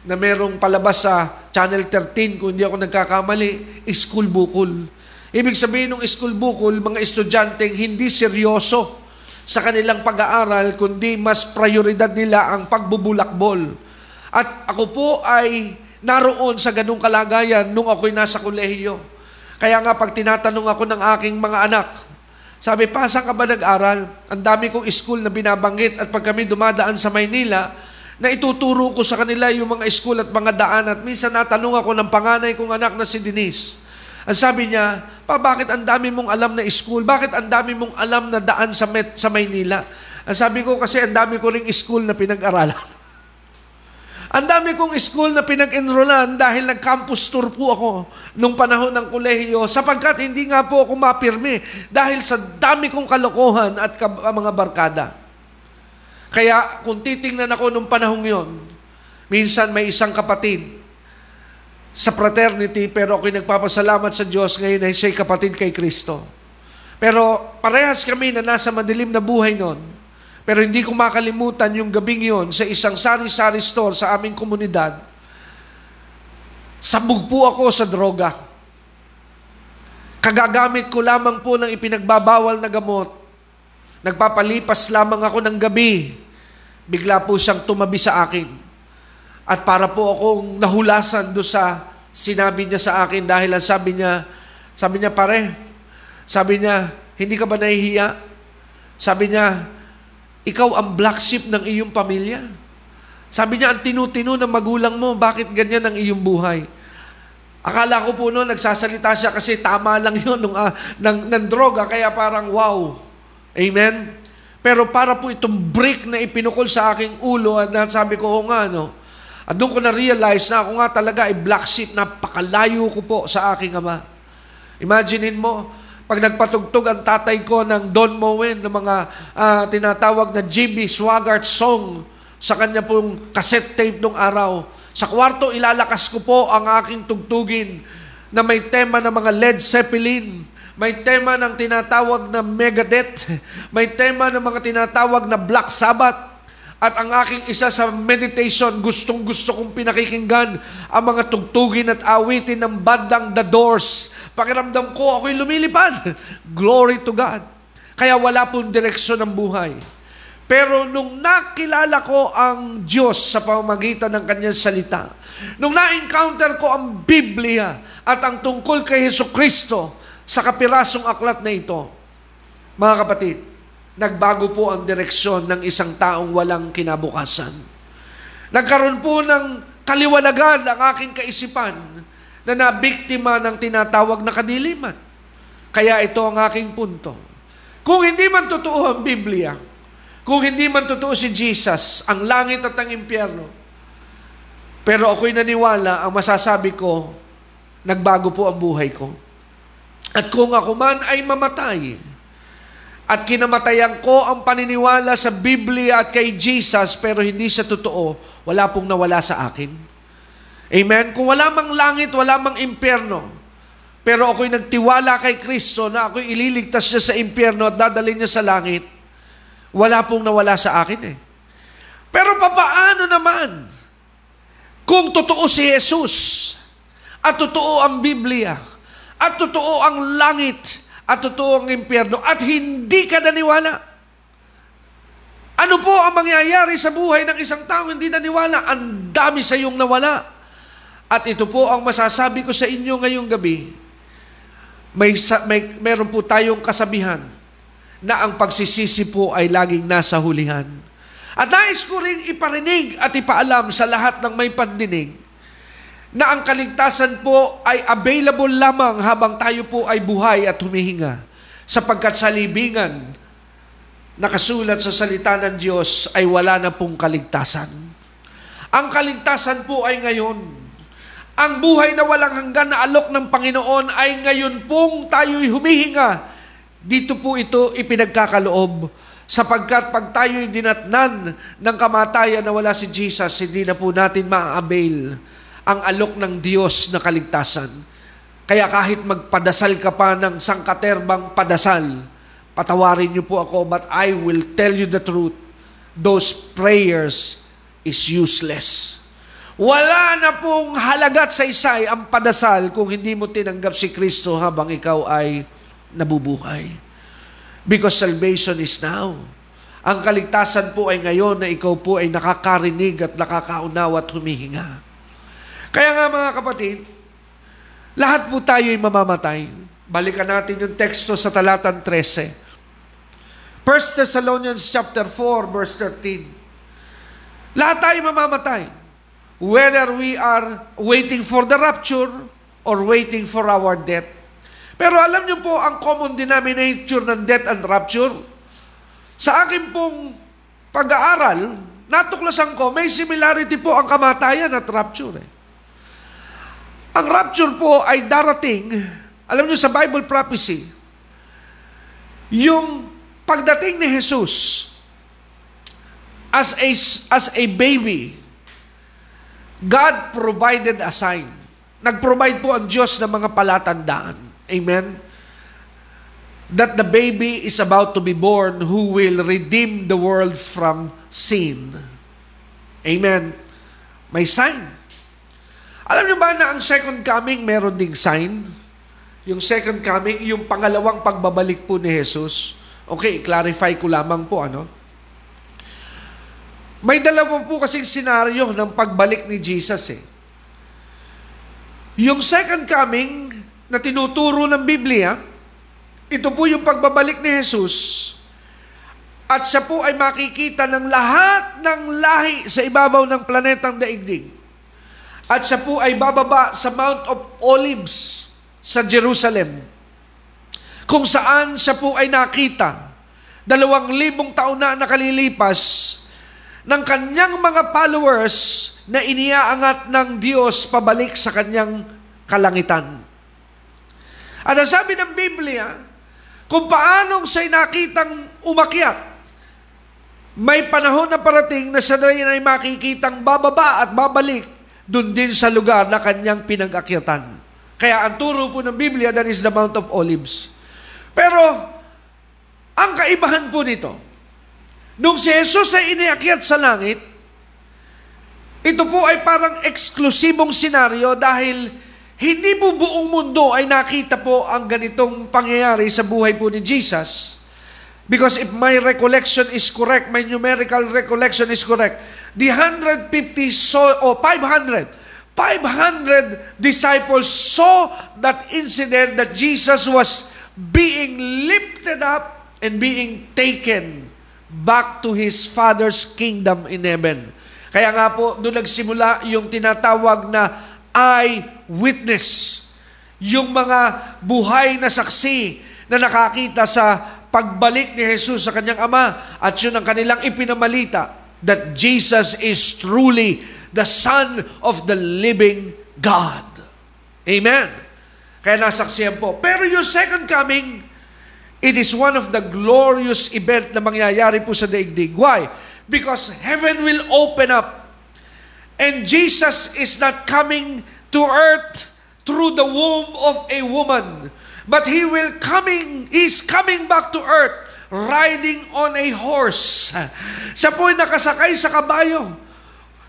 na merong palabas sa Channel 13, kung hindi ako nagkakamali, school bukol. Ibig sabihin ng school bukol, mga estudyanteng hindi seryoso sa kanilang pag-aaral, kundi mas prioridad nila ang pagbubulakbol. At ako po ay naroon sa ganung kalagayan nung ako'y nasa kolehiyo. Kaya nga pag tinatanong ako ng aking mga anak, sabi, pa, saan ka ba nag-aral? Ang dami kong school na binabanggit at pag kami dumadaan sa Maynila, na ituturo ko sa kanila yung mga school at mga daan. At minsan natanong ako ng panganay kong anak na si Denise. Ang sabi niya, pa, bakit ang dami mong alam na school? Bakit ang dami mong alam na daan sa Maynila? Ang sabi ko, kasi ang dami ko ring school na pinag-aralan. Ang dami kong school na pinag-enrollan dahil nag-campus tour po ako nung panahon ng kolehiyo sapagkat hindi nga po ako mapirme dahil sa dami kong kalokohan at mga barkada. Kaya kung titingnan ako nung panahong yon, minsan may isang kapatid sa fraternity pero ako'y nagpapasalamat sa Diyos ngayon ay siya'y kapatid kay Kristo. Pero parehas kami na nasa madilim na buhay noon. Pero hindi ko makalimutan yung gabing yon sa isang sari-sari store sa aming komunidad. Sabog po ako sa droga. Kagagamit ko lamang po ng ipinagbabawal na gamot. Nagpapalipas lamang ako ng gabi. Bigla po siyang tumabi sa akin. At para po akong nahulasan doon sa sinabi niya sa akin dahil sabi niya, pare, sabi niya, hindi ka ba nahihiya? Sabi niya, ikaw ang black sheep ng iyong pamilya. Sabi niya, ang tinutino ng magulang mo, bakit ganyan ang iyong buhay? Akala ko po noon, nagsasalita siya kasi tama lang yun ng droga, kaya parang wow. Amen? Pero para po itong brick na ipinukol sa aking ulo, at sabi ko, o nga, no? At doon ko na-realize na ako nga talaga ay black sheep, napakalayo ko po sa aking ama. Imaginin mo, pag nagpatugtog ang tatay ko ng Don Moen, ng mga tinatawag na GB Swaggart song sa kanya pong cassette tape nung araw. Sa kwarto, ilalakas ko po ang aking tugtugin na may tema ng mga Led Zeppelin, may tema ng tinatawag na Megadeth, may tema ng mga tinatawag na Black Sabbath. At ang aking isa sa meditation, gustong-gusto kong pinakikinggan ang mga tugtugin at awitin ng bandang The Doors. Pakiramdam ko, ako'y lumilipad. Glory to God. Kaya wala pong direksyon ng buhay. Pero nung nakilala ko ang Diyos sa pamamagitan ng Kanyang salita, nung na-encounter ko ang Biblia at ang tungkol kay Jesucristo sa kapirasong aklat na ito, mga kapatid, nagbago po ang direksyon ng isang taong walang kinabukasan. Nagkaroon po ng kaliwanagan ang aking kaisipan na nabiktima ng tinatawag na kadiliman. Kaya ito ang aking punto. Kung hindi man totoo ang Biblia, kung hindi man totoo si Jesus, ang langit at ang impyerno, pero ako'y naniwala, ang masasabi ko, nagbago po ang buhay ko. At kung ako man ay mamatay, at kinamatayan ko ang paniniwala sa Biblia at kay Jesus, pero hindi sa totoo, wala pong nawala sa akin. Amen? Kung wala mang langit, wala mang impyerno, pero ako'y nagtiwala kay Kristo na ako'y ililigtas niya sa impyerno at dadalhin niya sa langit, wala pong nawala sa akin eh. Pero papaano naman kung totoo si Jesus at totoo ang Biblia at totoo ang langit at totoo ang impyerno, at hindi ka naniwala? Ano po ang mangyayari sa buhay ng isang tao hindi naniwala? Ang dami sa iyong nawala. At ito po ang masasabi ko sa inyo ngayong gabi. Meron po tayong kasabihan na ang pagsisisi po ay laging nasa hulihan. At nais ko rin iparinig at ipaalam sa lahat ng may pandinig na ang kaligtasan po ay available lamang habang tayo po ay buhay at humihinga. Sapagkat sa libingan, nakasulat sa salita ng Diyos ay wala na pong kaligtasan. Ang kaligtasan po ay ngayon. Ang buhay na walang hanggan na alok ng Panginoon ay ngayon pong tayo'y humihinga. Dito po ito ipinagkakaloob Sapagkat pag tayo'y dinatnan ng kamatayan na wala si Jesus, hindi na po natin ma-avail ang alok ng Diyos na kaligtasan. Kaya kahit magpadasal ka pa ng sangkaterbang padasal, patawarin niyo po ako, but I will tell you the truth. Those prayers is useless. Wala na pong halagat sa isay ang padasal kung hindi mo tinanggap si Kristo habang ikaw ay nabubuhay. Because salvation is now. Ang kaligtasan po ay ngayon na ikaw po ay nakakarinig at nakakaunawa at humihinga. Kaya nga mga kapatid, lahat po tayo ay mamamatay. Balikan natin yung teksto sa talatang 13. 1 Thessalonians chapter 4 verse 13. Lahat tayo mamamatay. Whether we are waiting for the rapture or waiting for our death. Pero alam niyo po ang common denominator ng death and rapture. Sa akin pong pag-aaral, natuklasan ko may similarity po ang kamatayan at rapture. Ang rapture po ay darating, alam niyo sa Bible prophecy, yung pagdating ni Jesus as a baby, God provided a sign. Nag-provide po ang Diyos ng mga palatandaan. Amen? That the baby is about to be born who will redeem the world from sin. Amen? May sign. Alam niyo ba na ang second coming meron ding sign? Yung second coming, yung pangalawang pagbabalik po ni Jesus. Okay, clarify ko lamang po, ano? May dalawa po kasing senaryo ng pagbalik ni Jesus, eh. Yung second coming na tinuturo ng Biblia, ito po yung pagbabalik ni Jesus at siya po ay makikita ng lahat ng lahi sa ibabaw ng planetang daigdig. At siya po ay bababa sa Mount of Olives sa Jerusalem, kung saan siya po ay nakita 2,000 taon na nakalilipas ng kanyang mga followers na iniaangat ng Diyos pabalik sa kanyang kalangitan. At ang sabi ng Biblia, kung paanong siya'y nakitang umakyat, may panahon na parating na siya na ay makikitang bababa at babalik dun din sa lugar na kanyang pinag-akyatan. Kaya ang turo po ng Biblia, that is the Mount of Olives. Pero, ang kaibahan po nito, nung si Jesus ay iniakyat sa langit, ito po ay parang eksklusibong senaryo dahil hindi po buong mundo ay nakita po ang ganitong pangyayari sa buhay po ni Jesus. Because if my recollection is correct, my numerical recollection is correct, the 500 disciples saw that incident that Jesus was being lifted up and being taken back to His Father's kingdom in heaven. Kaya nga po, doon nagsimula yung tinatawag na eyewitness. Yung mga buhay na saksi na nakakita sa pagbalik ni Jesus sa kanyang Ama at yun ang kanilang ipinamalita that Jesus is truly the Son of the living God. Amen. Kaya nasaksihan po. Pero yung second coming, it is one of the glorious event na mangyayari po sa daigdig. Why? Because heaven will open up. And Jesus is not coming to earth through the womb of a woman. But He is coming back to earth riding on a horse. Siya po'y nakasakay sa kabayo.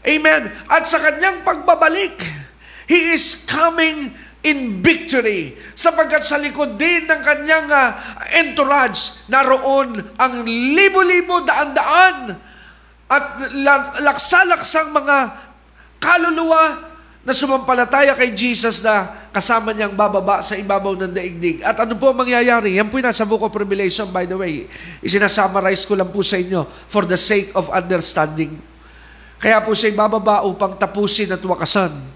Amen. At sa kanyang pagbabalik, He is coming in victory, sapagkat sa likod din ng kanyang entourage, naroon ang libo-libo, daan-daan, at laksa-laksang mga kaluluwa na sumampalataya kay Jesus na kasama niyang bababa sa ibabaw ng daigdig. At ano po ang mangyayari? Yan po yung nasa Book of Revelation, by the way. Isinasummarize ko lang po sa inyo for the sake of understanding. Kaya po siya bababa upang tapusin at wakasan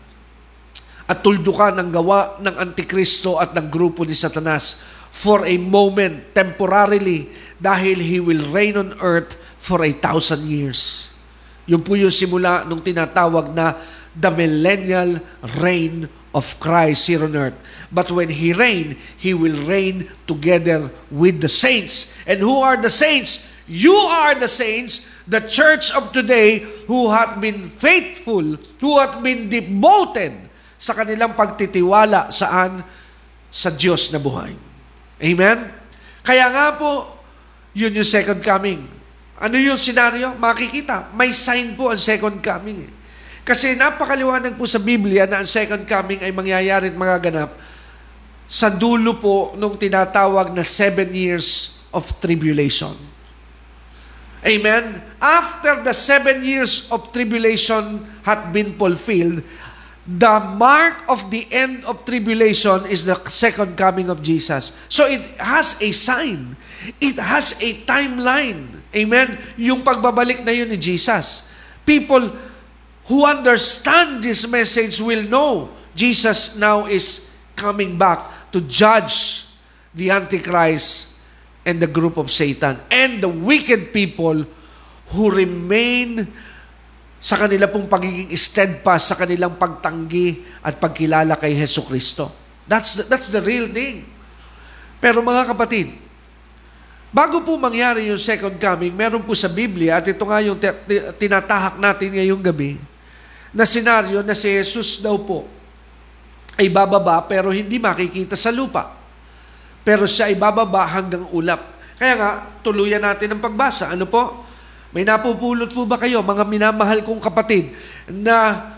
at tuldukan ng gawa ng Antikristo at ng grupo ni Satanas for a moment, temporarily, dahil He will reign on earth for 1,000 years. Yun po yung simula nung tinatawag na the millennial reign of Christ here on earth. But when He reign, He will reign together with the saints. And who are the saints? You are the saints, the church of today, who have been faithful, who have been devoted sa kanilang pagtitiwala saan? Sa Diyos na buhay. Amen? Kaya nga po, yun yung second coming. Ano yung senaryo? Makikita, may sign po ang second coming. Kasi napakaliwanag po sa Biblia na ang second coming ay mangyayari at magaganap sa dulo po nung tinatawag na 7 years of tribulation. Amen? After the 7 years of tribulation had been fulfilled, the mark of the end of tribulation is the second coming of Jesus. So it has a sign. It has a timeline. Amen? Yung pagbabalik na yun ni Jesus. People who understand this message will know Jesus now is coming back to judge the Antichrist and the group of Satan and the wicked people who remain sa kanila pong pagiging steadfast, sa kanilang pagtanggi at pagkilala kay Hesus Kristo. That's the real thing. Pero mga kapatid, bago po mangyari yung second coming, meron po sa Biblia, at ito nga yung tinatahak natin ngayong gabi, na senaryo na si Jesus daw po ay bababa pero hindi makikita sa lupa. Pero siya ay bababa hanggang ulap. Kaya nga, tuluyan natin ang pagbasa. Ano po? May napupulot po ba kayo, mga minamahal kong kapatid, na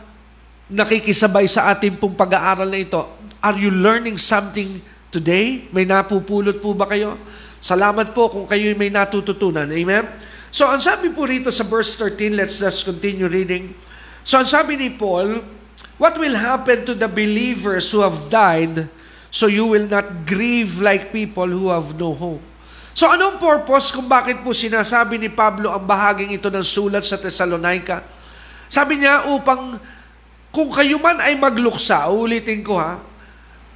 nakikisabay sa ating pong pag-aaral na ito? Are you learning something today? May napupulot po ba kayo? Salamat po kung kayo'y may natututunan. Amen? So, ang sabi po rito sa verse 13, let's just continue reading. So, ang sabi ni Paul, what will happen to the believers who have died so you will not grieve like people who have no hope? So, anong purpose kung bakit po sinasabi ni Pablo ang bahaging ito ng sulat sa Thessalonica? Sabi niya, upang kung kayo man ay magluksa, ulitin ko ha,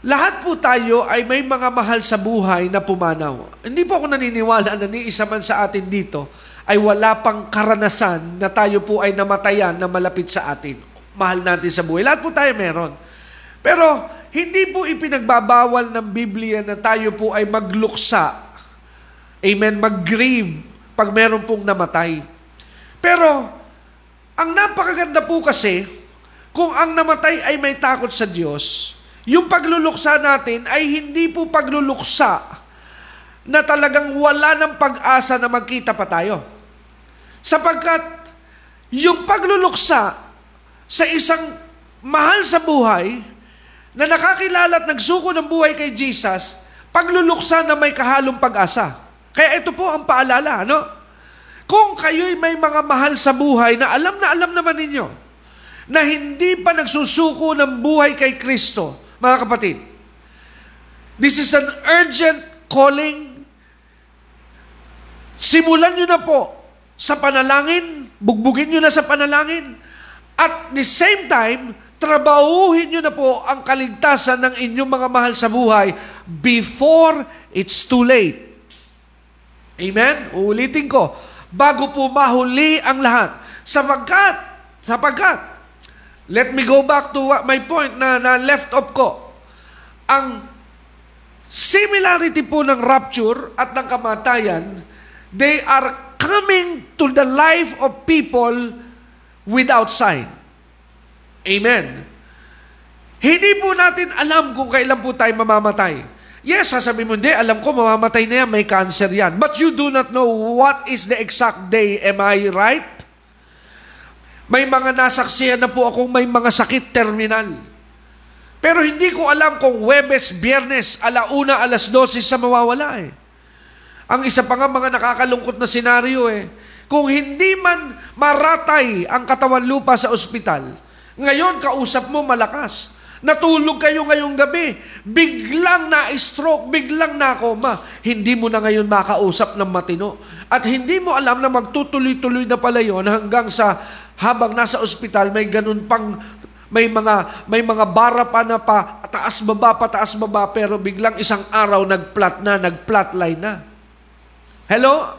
lahat po tayo ay may mga mahal sa buhay na pumanaw. Hindi po ako naniniwala na ni isa man sa atin dito ay wala pang karanasan na tayo po ay namatayan na malapit sa atin. Mahal natin sa buhay. Lahat po tayo meron. Pero hindi po ipinagbabawal ng Biblia na tayo po ay magluksa. Amen? Mag-grieve pag meron pong namatay. Pero ang napakaganda po kasi kung ang namatay ay may takot sa Diyos, yung pagluluksa natin ay hindi po pagluluksa na talagang wala ng pag-asa na magkita pa tayo. Sapagkat yung pagluluksa sa isang mahal sa buhay na nakakilala at nagsuko ng buhay kay Jesus, pagluluksa na may kahalong pag-asa. Kaya ito po ang paalala, ano? Kung kayo'y may mga mahal sa buhay na alam naman ninyo na hindi pa nagsusuko ng buhay kay Kristo, mga kapatid, this is an urgent calling. Simulan nyo na po sa panalangin, bugbugin nyo na sa panalangin, at the same time, trabahuhin nyo na po ang kaligtasan ng inyong mga mahal sa buhay before it's too late. Amen? Uulitin ko, bago po mahuli ang lahat. Sapagkat, let me go back to my point na left off ko. Ang similarity po ng rapture at ng kamatayan, they are coming to the life of people without sign. Amen. Hindi po natin alam kung kailan po tayo mamamatay. Yes, sasabihin mo, hindi, alam ko mamamatay na yan, may cancer yan. But you do not know what is the exact day. Am I right? May mga nasaksihan na po akong may mga sakit terminal. Pero hindi ko alam kung Huwebes, Biyernes, 1:00, 12:00 sa mawawala eh. Ang isa pa nga mga nakakalungkot na senaryo eh. Kung hindi man maratay ang katawan lupa sa ospital, ngayon kausap mo malakas. Natulog kayo ngayong gabi, biglang na-stroke, biglang na-coma. Hindi mo na ngayon makausap ng matino. At hindi mo alam na magtutuloy-tuloy na pala yun hanggang sa habang nasa ospital, may ganun pang, may mga bara pa na pa, taas baba, pero biglang isang araw nag-flatline na. Hello?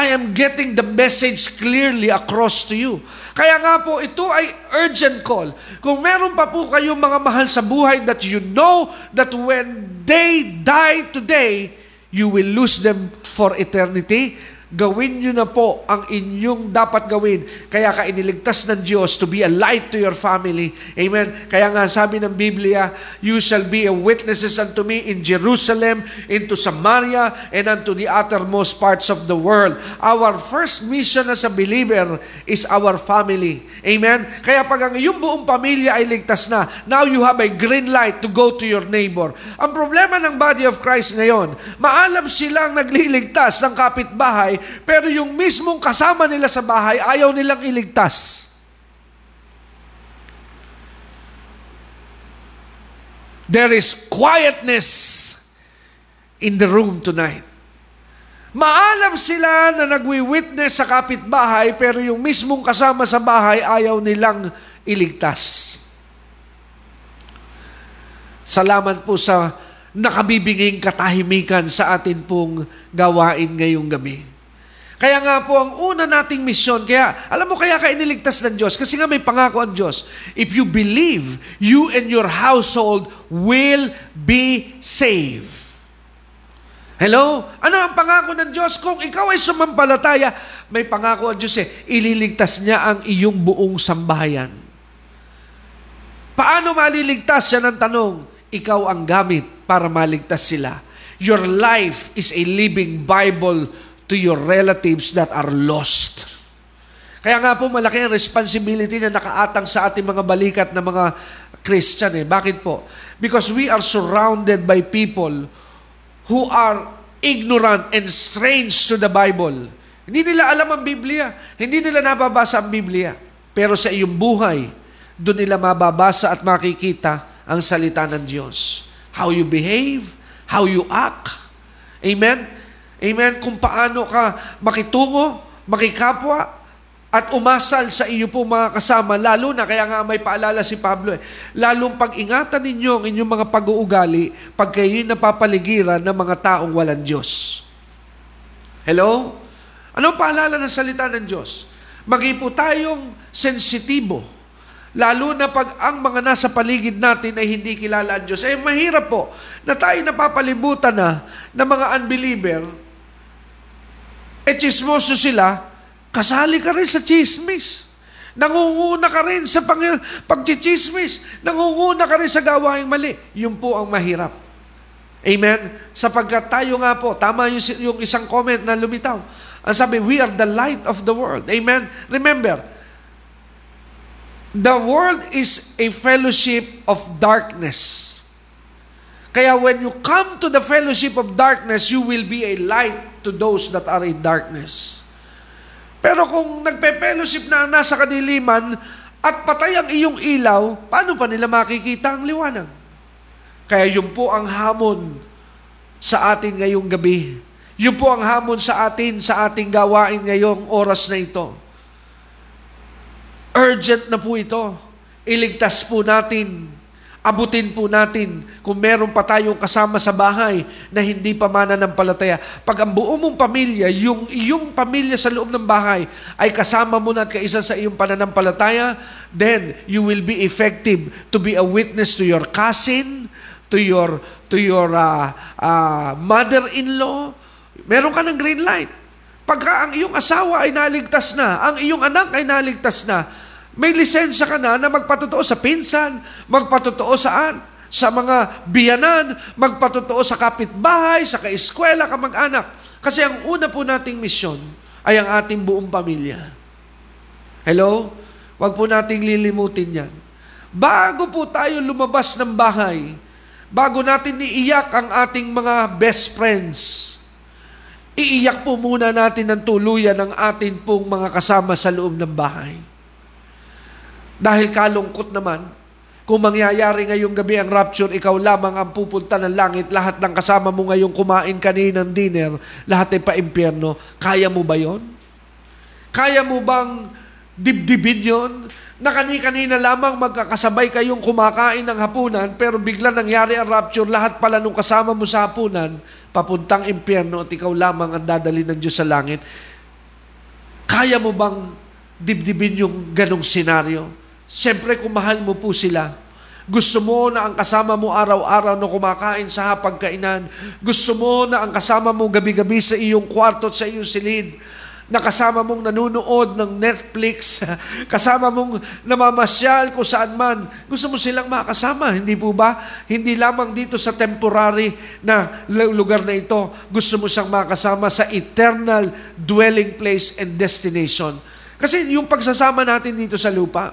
I am getting the message clearly across to you. Kaya nga po, ito ay urgent call. Kung meron pa po kayong mga mahal sa buhay that you know that when they die today, you will lose them for eternity. Gawin nyo na po ang inyong dapat gawin. Kaya ka iniligtas ng Diyos to be a light to your family. Amen. Kaya nga sabi ng Biblia, you shall be a witnesses unto me in Jerusalem, into Samaria, and unto the uttermost parts of the world. Our first mission as a believer is our family. Amen. Kaya pag ang iyong buong pamilya ay ligtas na, now you have a green light to go to your neighbor. Ang problema ng body of Christ ngayon, maalam silang nagliligtas ng kapitbahay, pero yung mismong kasama nila sa bahay, ayaw nilang iligtas. There is quietness in the room tonight. Maalam sila na nagwi-witness sa kapitbahay, pero yung mismong kasama sa bahay, ayaw nilang iligtas. Salamat po sa nakabibiging katahimikan sa atin pong gawain ngayong gabi. Kaya nga po, ang una nating misyon, kaya, alam mo, kaya ka iniligtas ng Diyos, kasi nga may pangako ang Diyos. If you believe, you and your household will be saved. Hello? Ano ang pangako ng Diyos? Kung ikaw ay sumampalataya, may pangako ang Diyos eh, ililigtas niya ang iyong buong sambahayan. Paano maliligtas? Yan ang tanong. Ikaw ang gamit para maligtas sila. Your life is a living Bible to your relatives that are lost. Kaya nga po, malaki ang responsibility na nakaatang sa ating mga balikat na mga Christian. Eh. Bakit po? Because we are surrounded by people who are ignorant and strange to the Bible. Hindi nila alam ang Biblia. Hindi nila nababasa ang Biblia. Pero sa iyong buhay, doon nila mababasa at makikita ang salita ng Diyos. How you behave, how you act. Amen? Amen? Kung paano ka makitungo, makikapwa, at umasal sa iyo po mga kasama, lalo na, kaya nga may paalala si Pablo, eh, lalong pag-ingatan ninyo ang inyong mga pag-uugali pag kayo'y napapaligiran ng mga taong walang Diyos. Hello? Anong paalala ng salita ng Diyos? Maging po tayong sensitibo, lalo na pag ang mga nasa paligid natin ay hindi kilala ang Diyos. Eh, mahirap po na tayo napapalibutan na ng mga unbeliever, eh, chismoso sila, kasali ka rin sa chismis. Nangunguna ka rin sa pagchichismis. Nangunguna ka rin sa gawaing mali. Yun po ang mahirap. Amen? Sapagkat tayo nga po, tama yung isang comment na lumitaw. Ang sabi, we are the light of the world. Amen? Remember, the world is a fellowship of darkness. Kaya when you come to the fellowship of darkness, you will be a light to those that are in darkness. Pero kung nagpe-fellowship na nasa kadiliman at patay ang iyong ilaw, paano pa nila makikita ang liwanag? Kaya yun po ang hamon sa atin ngayong gabi. Yun po ang hamon sa atin sa ating gawain ngayong oras na ito. Urgent na po ito. Iligtas po natin. Abutin po natin kung meron pa tayong kasama sa bahay na hindi pa mananampalataya. Pag ang buong mong pamilya, yung iyong pamilya sa loob ng bahay ay kasama mo na at kaisa sa iyong pananampalataya, then you will be effective to be a witness to your cousin, to your mother-in-law. Meron ka ng green light. Pagka ang iyong asawa ay naligtas na, ang iyong anak ay naligtas na, may lisensya ka na na magpatotoo sa pinsan, magpatotoo saan? Sa mga biyanan, magpatotoo sa kapitbahay, sa kaeskwela, kamag-anak. Kasi ang una po nating misyon ay ang ating buong pamilya. Hello? Huwag po nating lilimutin yan. Bago po tayo lumabas ng bahay, bago natin iiyak ang ating mga best friends, iiyak po muna natin ng tuluyan ang atin pong mga kasama sa loob ng bahay. Dahil kalungkot naman, kung mangyayari ngayong gabi ang rapture, ikaw lamang ang pupunta ng langit, lahat ng kasama mo ngayong kumain kaninang dinner, lahat ay pa-impyerno. Kaya mo ba yon? Kaya mo bang dibdibin yon? Na kani-kanina lamang magkakasabay kayong kumakain ng hapunan, pero bigla nangyari ang rapture, lahat pala nung kasama mo sa hapunan, papuntang impyerno at ikaw lamang ang dadali ng Diyos sa langit. Kaya mo bang dibdibin yung ganong senaryo? Siyempre, kung mahal mo po sila, Gusto mo na ang kasama mo araw-araw na kumakain sa hapagkainan. Gusto mo na ang kasama mo gabi-gabi sa iyong kwarto at sa iyong silid. Na kasama mong nanonood ng Netflix, kasama mong namamasyal kung saan man. Gusto mo silang makasama, hindi po ba? Hindi lamang dito sa temporary na lugar na ito. Gusto mo siyang makasama sa eternal dwelling place and destination. Kasi yung pagsasama natin dito sa lupa,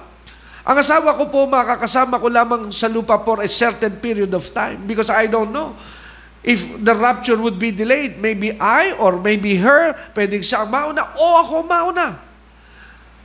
ang asawa ko po, makakasama ko lamang sa lupa for a certain period of time because I don't know. If the rapture would be delayed, maybe I or maybe her, pwedeng siya ang mauna o ako mauna.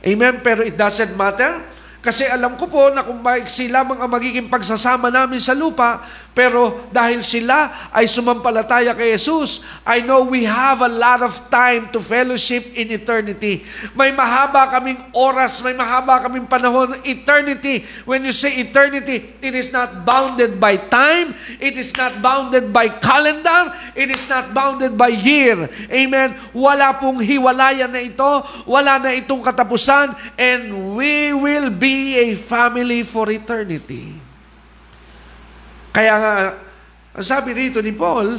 Amen? Pero it doesn't matter. Kasi alam ko po na kung maiksi lamang ang magiging pagsasama namin sa lupa, pero dahil sila ay sumampalataya kay Jesus, I know we have a lot of time to fellowship in eternity. May mahaba kaming oras, may mahaba kaming panahon. Eternity, when you say eternity, it is not bounded by time, it is not bounded by calendar, it is not bounded by year. Amen? Wala pong hiwalayan na ito, wala na itong katapusan, and we will be a family for eternity. Kaya nga, ang sabi rito ni Paul,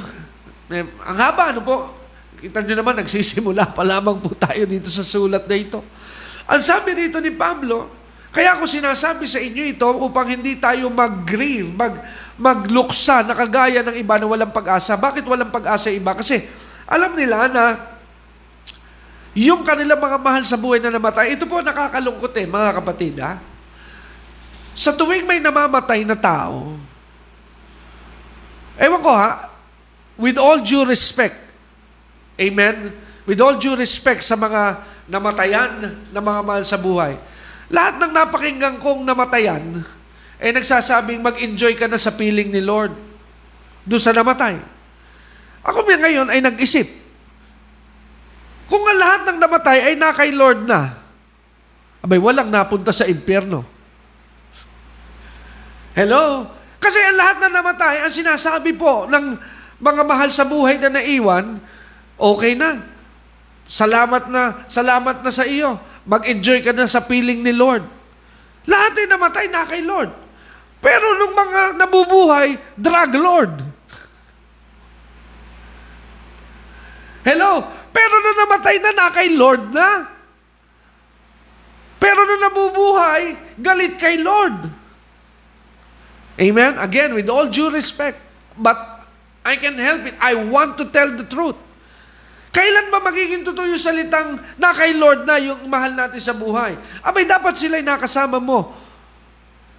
ang haba, ano po? Kita nyo naman, nagsisimula pa lamang po tayo dito sa sulat na ito. Ang sabi rito ni Pablo, kaya ako sinasabi sa inyo ito upang hindi tayo mag-grieve, magluksa, nakagaya ng iba na walang pag-asa. Bakit walang pag-asa iba? Kasi alam nila na yung kanilang mga mahal sa buhay na namatay, ito po nakakalungkot mga kapatid. Ha? Sa tuwing may namamatay na tao, ewan ko ha, with all due respect, amen? With all due respect sa mga namatayan na mga mahal sa buhay, lahat ng napakinggan kong namatayan, eh nagsasabing mag-enjoy ka na sa piling ni Lord doon sa namatay. Ako ngayon ay nag-isip, kung ang lahat ng namatay ay na kay Lord na, abay, walang napunta sa impyerno. Hello? Kasi ang lahat na namatay, ang sinasabi po ng mga mahal sa buhay na naiwan, okay na. Salamat na sa iyo. Mag-enjoy ka na sa piling ni Lord. Lahat ay namatay na kay Lord. Pero nung mga nabubuhay, drug Lord. Hello? Pero nung namatay na, na kay Lord na. Pero nung nabubuhay, galit kay Lord. Amen? Again, with all due respect, but I can't help it. I want to tell the truth. Kailan ba magiging totoo yung salitang na kay Lord na yung mahal natin sa buhay? Abay, dapat sila'y nakasama mo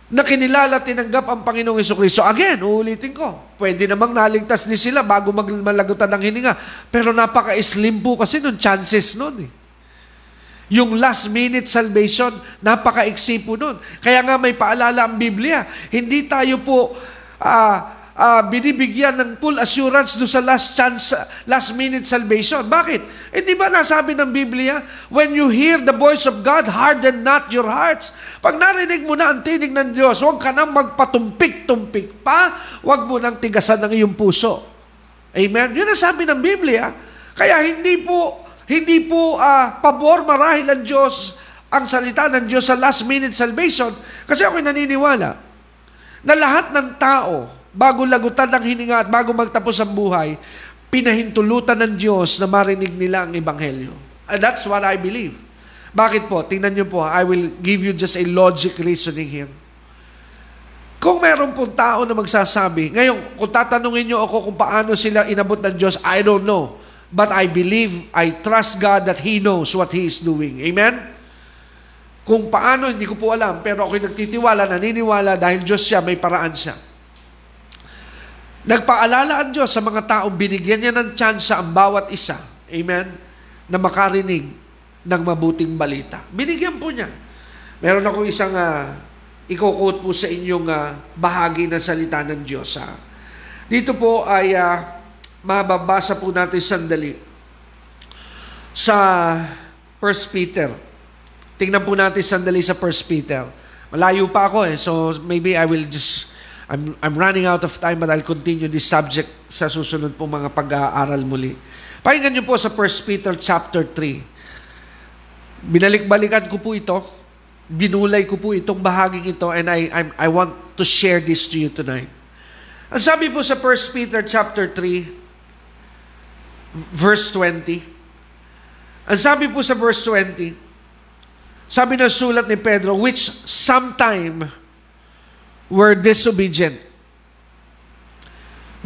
na kinilala, tinanggap ang Panginoong Jesucristo. Again, uulitin ko, pwede namang naligtas ni sila bago malagutan ng hininga. Pero napaka-slim po kasi nun, chances nun eh. Yung last-minute salvation, napaka-iksi po nun. Kaya nga may paalala ang Biblia. Hindi tayo po binibigyan ng full assurance do sa last-minute salvation. Bakit? Eh di ba nasabi ng Biblia, when you hear the voice of God, harden not your hearts. Pag narinig mo na ang tinig ng Diyos, huwag ka nang magpatumpik-tumpik pa, huwag mo nang tigasan ng iyong puso. Amen? Yun ang sabi ng Biblia. Kaya hindi po pabor marahil ang Diyos, ang salita ng Diyos sa last-minute salvation. Kasi ako'y naniniwala na lahat ng tao, bago lagutan ng hininga at bago magtapos ang buhay, pinahintulutan ng Diyos na marinig nila ang Ebanghelyo. And that's what I believe. Bakit po? Tingnan niyo po, I will give you just a logic reasoning here. Kung meron pong tao na magsasabi, ngayon, kung tatanungin niyo ako kung paano sila inabot ng Diyos, I don't know. But I believe, I trust God that He knows what He is doing. Amen? Kung paano, hindi ko po alam. Pero ako'y nagtitiwala, naniniwala, dahil Diyos siya, may paraan siya. Nagpaalala ang Diyos sa mga taong binigyan niya ng tsansa ang bawat isa, amen, na makarinig ng mabuting balita. Binigyan po niya. Meron akong isang i-quote po sa inyong bahagi ng salita ng Diyos. Ha? Dito po ay mababasa po natin sandali sa 1 Peter. Tingnan po natin sandali sa 1 Peter. Malayo pa ako so maybe I will just... I'm running out of time but I'll continue this subject sa susunod po mga pag-aaral muli. Pakinggan niyo po sa 1 Peter chapter 3. Binalik-balikan ko po ito. Binulay ko po itong bahaging ito and I want to share this to you tonight. Ang sabi po sa 1 Peter chapter 3, verse 20, ang sabi po sa verse 20, sabi ng sulat ni Pedro, which sometime were disobedient,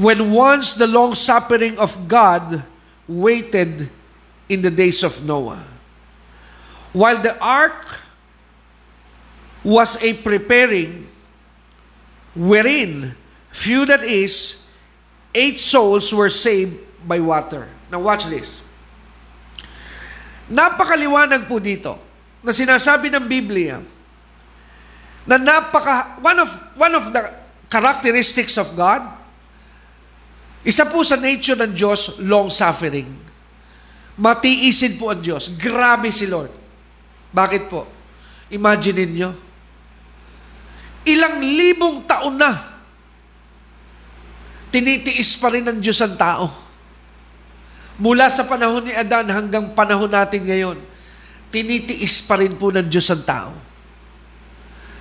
when once the long-suffering of God waited in the days of Noah, while the ark was a preparing, wherein few, that is, 8 souls were saved by water. Now watch this. Napakaliwanag po dito na sinasabi ng Biblia na one of the characteristics of God, isa po sa nature ng Diyos, long-suffering. Matiisin po ang Diyos. Grabe si Lord. Bakit po? Imagine ninyo. Ilang libong taon na, tinitiis pa rin ng Diyos ang tao. Mula sa panahon ni Adan hanggang panahon natin ngayon, tinitiis pa rin po ng Diyos ang tao.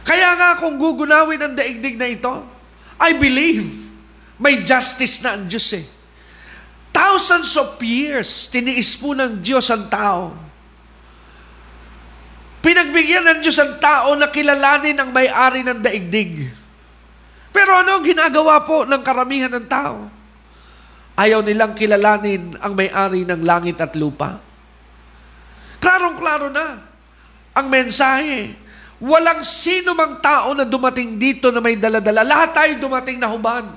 Kaya nga kung gugunawin ang daigdig na ito, I believe, may justice na ang Diyos eh. Thousands of years, tiniis po ng Diyos ang tao. Pinagbigyan ng Diyos ang tao na kilalanin ang may-ari ng daigdig. Pero ano ang ginagawa po ng karamihan ng tao? Ayaw nilang kilalanin ang may-ari ng langit at lupa. Klarong-klaro na ang mensahe. Walang sino mang tao na dumating dito na may daladala. Lahat tayo dumating na hubad.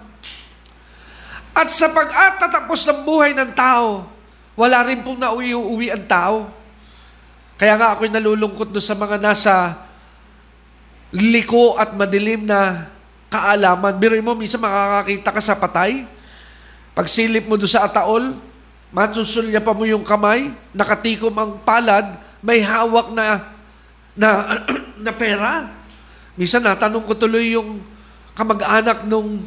At sa pag-atatapos ng buhay ng tao, wala rin pong nauwi-uwi ang tao. Kaya nga ako'y nalulungkot doon sa mga nasa liko at madilim na kaalaman. Biruin mo, minsan makakakita ka sa patay. Pagsilip mo doon sa ataol, masusulya pa mo yung kamay, nakatikom ang palad, may hawak na pera. Minsan natanong ko tuloy yung kamag-anak nung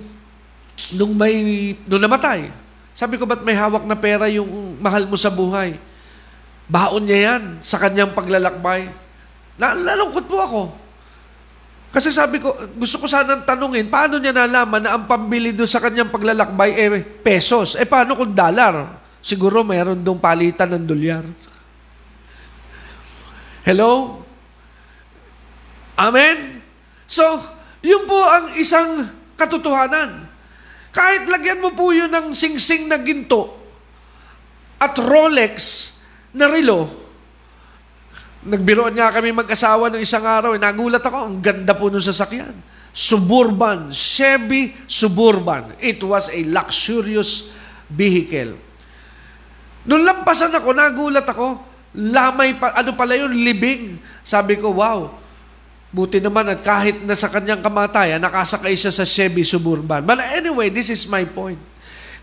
namatay. Sabi ko, ba't may hawak na pera yung mahal mo sa buhay? Baon niya yan sa kanyang paglalakbay. Nalungkot po ako. Kasi sabi ko, gusto ko sanang tanungin, paano niya nalaman na ang pambili doon sa kanyang paglalakbay pesos? Paano kung dollar? Siguro mayroon doon palitan ng dolyar. Hello? Amen? So, yun po ang isang katotohanan. Kahit lagyan mo po yun ng singsing na ginto at Rolex na relo. Nagbiroan nga kami mag-asawa ng isang araw. Nagulat ako, ang ganda po nung sasakyan. Suburban, Chevy Suburban. It was a luxurious vehicle. Nung lampasan ako, nagulat ako. Lamay pa, ano pala yun, libing. Sabi ko, wow. Buti naman at kahit na sa kanyang kamatayan, nakasakay siya sa Chevy Suburban. But anyway, this is my point.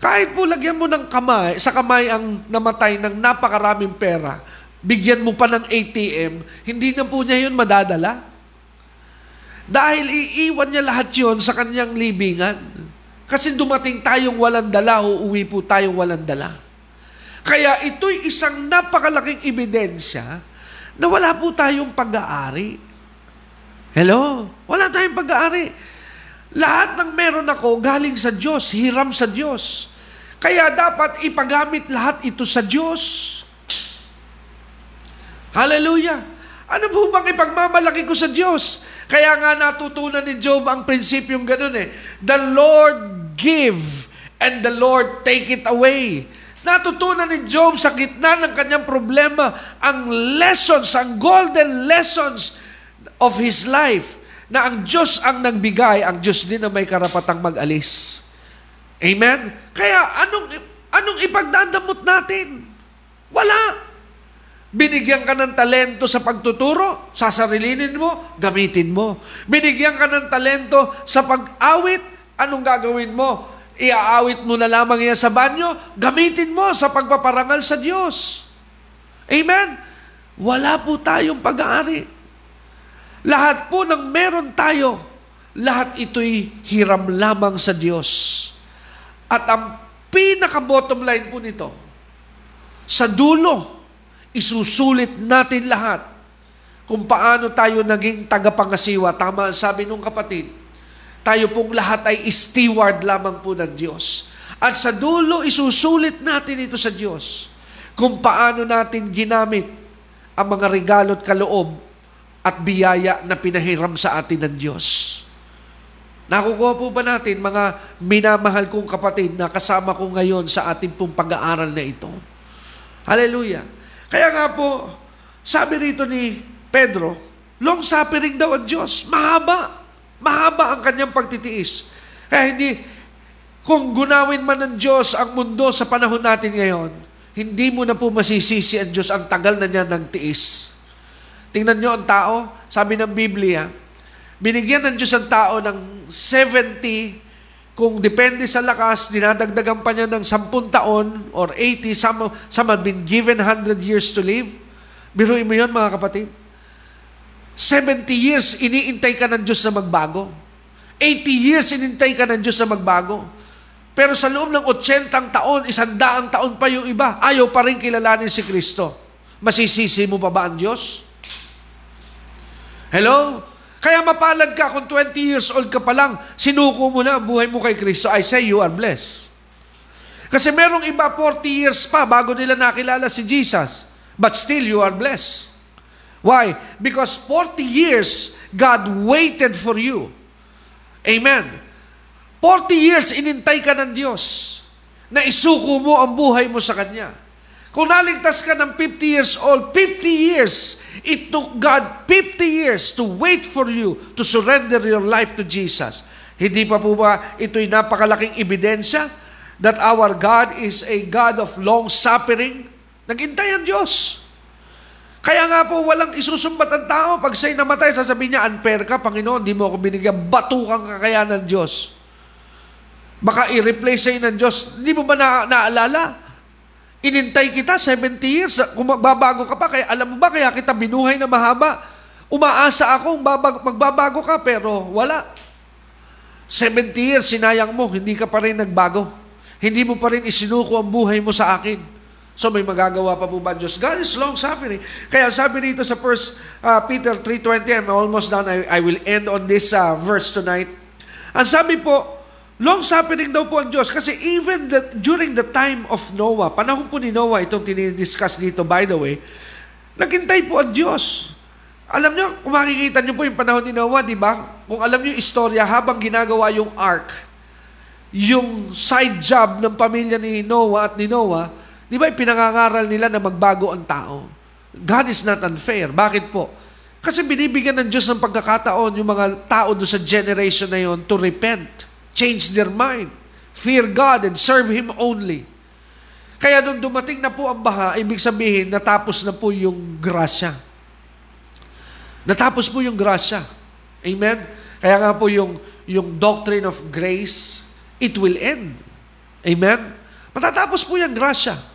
Kahit po lagyan mo ng kamay, sa kamay ang namatay ng napakaraming pera, bigyan mo pa ng ATM, hindi na po niya yun madadala. Dahil iiwan niya lahat yun sa kanyang libingan. Kasi dumating tayong walang dala, uuwi po tayong walang dala. Kaya ito'y isang napakalaking ebidensya na wala po tayong pag-aari. Hello? Wala tayong pag-aari. Lahat ng meron ako galing sa Diyos, hiram sa Diyos. Kaya dapat ipagamit lahat ito sa Diyos. Hallelujah! Ano po bang ipagmamalaki ko sa Diyos? Kaya nga natutunan ni Job ang prinsipyong ganun eh. The Lord give and the Lord take it away. Natutunan ni Job sa gitna ng kanyang problema ang lessons, ang golden lessons of his life, na ang Diyos ang nagbigay, ang Diyos din na may karapatang mag-alis. Amen? Kaya anong ipagdadamot natin? Wala. Binigyan ka ng talento sa pagtuturo, sasarilinin mo, gamitin mo. Binigyan ka ng talento sa pag-awit, anong gagawin mo? Iaawit mo na lamang yan sa banyo, gamitin mo sa pagpaparangal sa Diyos. Amen? Wala po tayong pag-aari. Lahat po ng meron tayo, lahat ito'y hiram lamang sa Diyos. At ang pinaka-bottom line po nito, sa dulo, isusulit natin lahat kung paano tayo naging tagapangasiwa. Tama ang sabi nung kapatid Tayo pong lahat ay steward lamang po ng Diyos. At sa dulo, isusulit natin ito sa Diyos kung paano natin ginamit ang mga regalo at kaloob at biyaya na pinahiram sa atin ng Diyos. Nakukuha po ba natin, mga minamahal kong kapatid na kasama ko ngayon sa ating pong pag-aaral na ito? Hallelujah! Kaya nga po, sabi rito ni Pedro, long suffering daw ang Diyos. Mahaba. Mahaba ang kanyang pagtitiis. Kaya hindi, kung gunawin man ng Diyos ang mundo sa panahon natin ngayon, hindi mo na po masisisi ang Diyos ang tagal na niya ng tiis. Tingnan nyo ang tao, sabi ng Biblia, binigyan ng Diyos ang tao ng 70, kung depende sa lakas, dinadagdagan pa niya ng 10 taon or 80, some have been given 100 years to live. Biruin mo yun, mga kapatid. 70 years, iniintay ka ng Diyos na magbago. 80 years, iniintay ka ng Diyos na magbago. Pero sa loob ng 80 taon, 100 taon pa yung iba, ayaw pa rin kilalanin si Kristo. Masisisi mo pa ba ang Diyos? Hello? Kaya mapalad ka kung 20 years old ka pa lang, sinuko mo na ang buhay mo kay Kristo. I say you are blessed. Kasi merong iba 40 years pa bago nila nakilala si Jesus. But still you are blessed. Why? Because 40 years God waited for you. Amen. 40 years inintay ka ng Diyos na isuko mo ang buhay mo sa Kanya. Kung naligtas ka ng 50 years old, 50 years, it took God 50 years to wait for you to surrender your life to Jesus. Hindi pa po ba ito'y napakalaking ebidensya that our God is a God of long-suffering? Nagintay ang Diyos. Kaya nga po, walang isusumbat ang tao. Pag siya'y namatay, sasabihin niya, unfair ka, Panginoon, di mo ako binigyan, batukang kakayahan ng Diyos. Baka i-replace sa'yo ng Diyos. Hindi mo ba naalala? Inintay kita 70 years, kung magbabago ka pa, kaya alam mo ba, kaya kita binuhay na mahaba. Umaasa akong magbabago ka, pero wala. 70 years, sinayang mo, hindi ka pa rin nagbago. Hindi mo pa rin isinuko ang buhay mo sa akin. So may magagawa pa po ba Diyos? God is long-suffering. Kaya sabi dito sa 1 Peter 3:20, I'm almost done, I will end on this verse tonight. Ang sabi po, long-suffering daw po ang Diyos kasi even during the time of Noah, panahon po ni Noah, itong tinidiscuss dito by the way, naghintay po ang Diyos. Alam nyo, kung makikita nyo po yung panahon ni Noah, di ba? Kung alam nyo yung istorya, habang ginagawa yung ark, yung side job ng pamilya ni Noah at ni Noah, di ba pinangangaral nila na magbago ang tao? God is not unfair. Bakit po? Kasi binibigyan ng Diyos ng pagkakataon yung mga tao doon sa generation na yon to repent. Change their mind. Fear God and serve Him only. Kaya nung dumating na po ang baha, ibig sabihin, natapos na po yung grasya. Natapos po yung grasya. Amen? Kaya nga po yung doctrine of grace, it will end. Amen? Matatapos po yung grasya.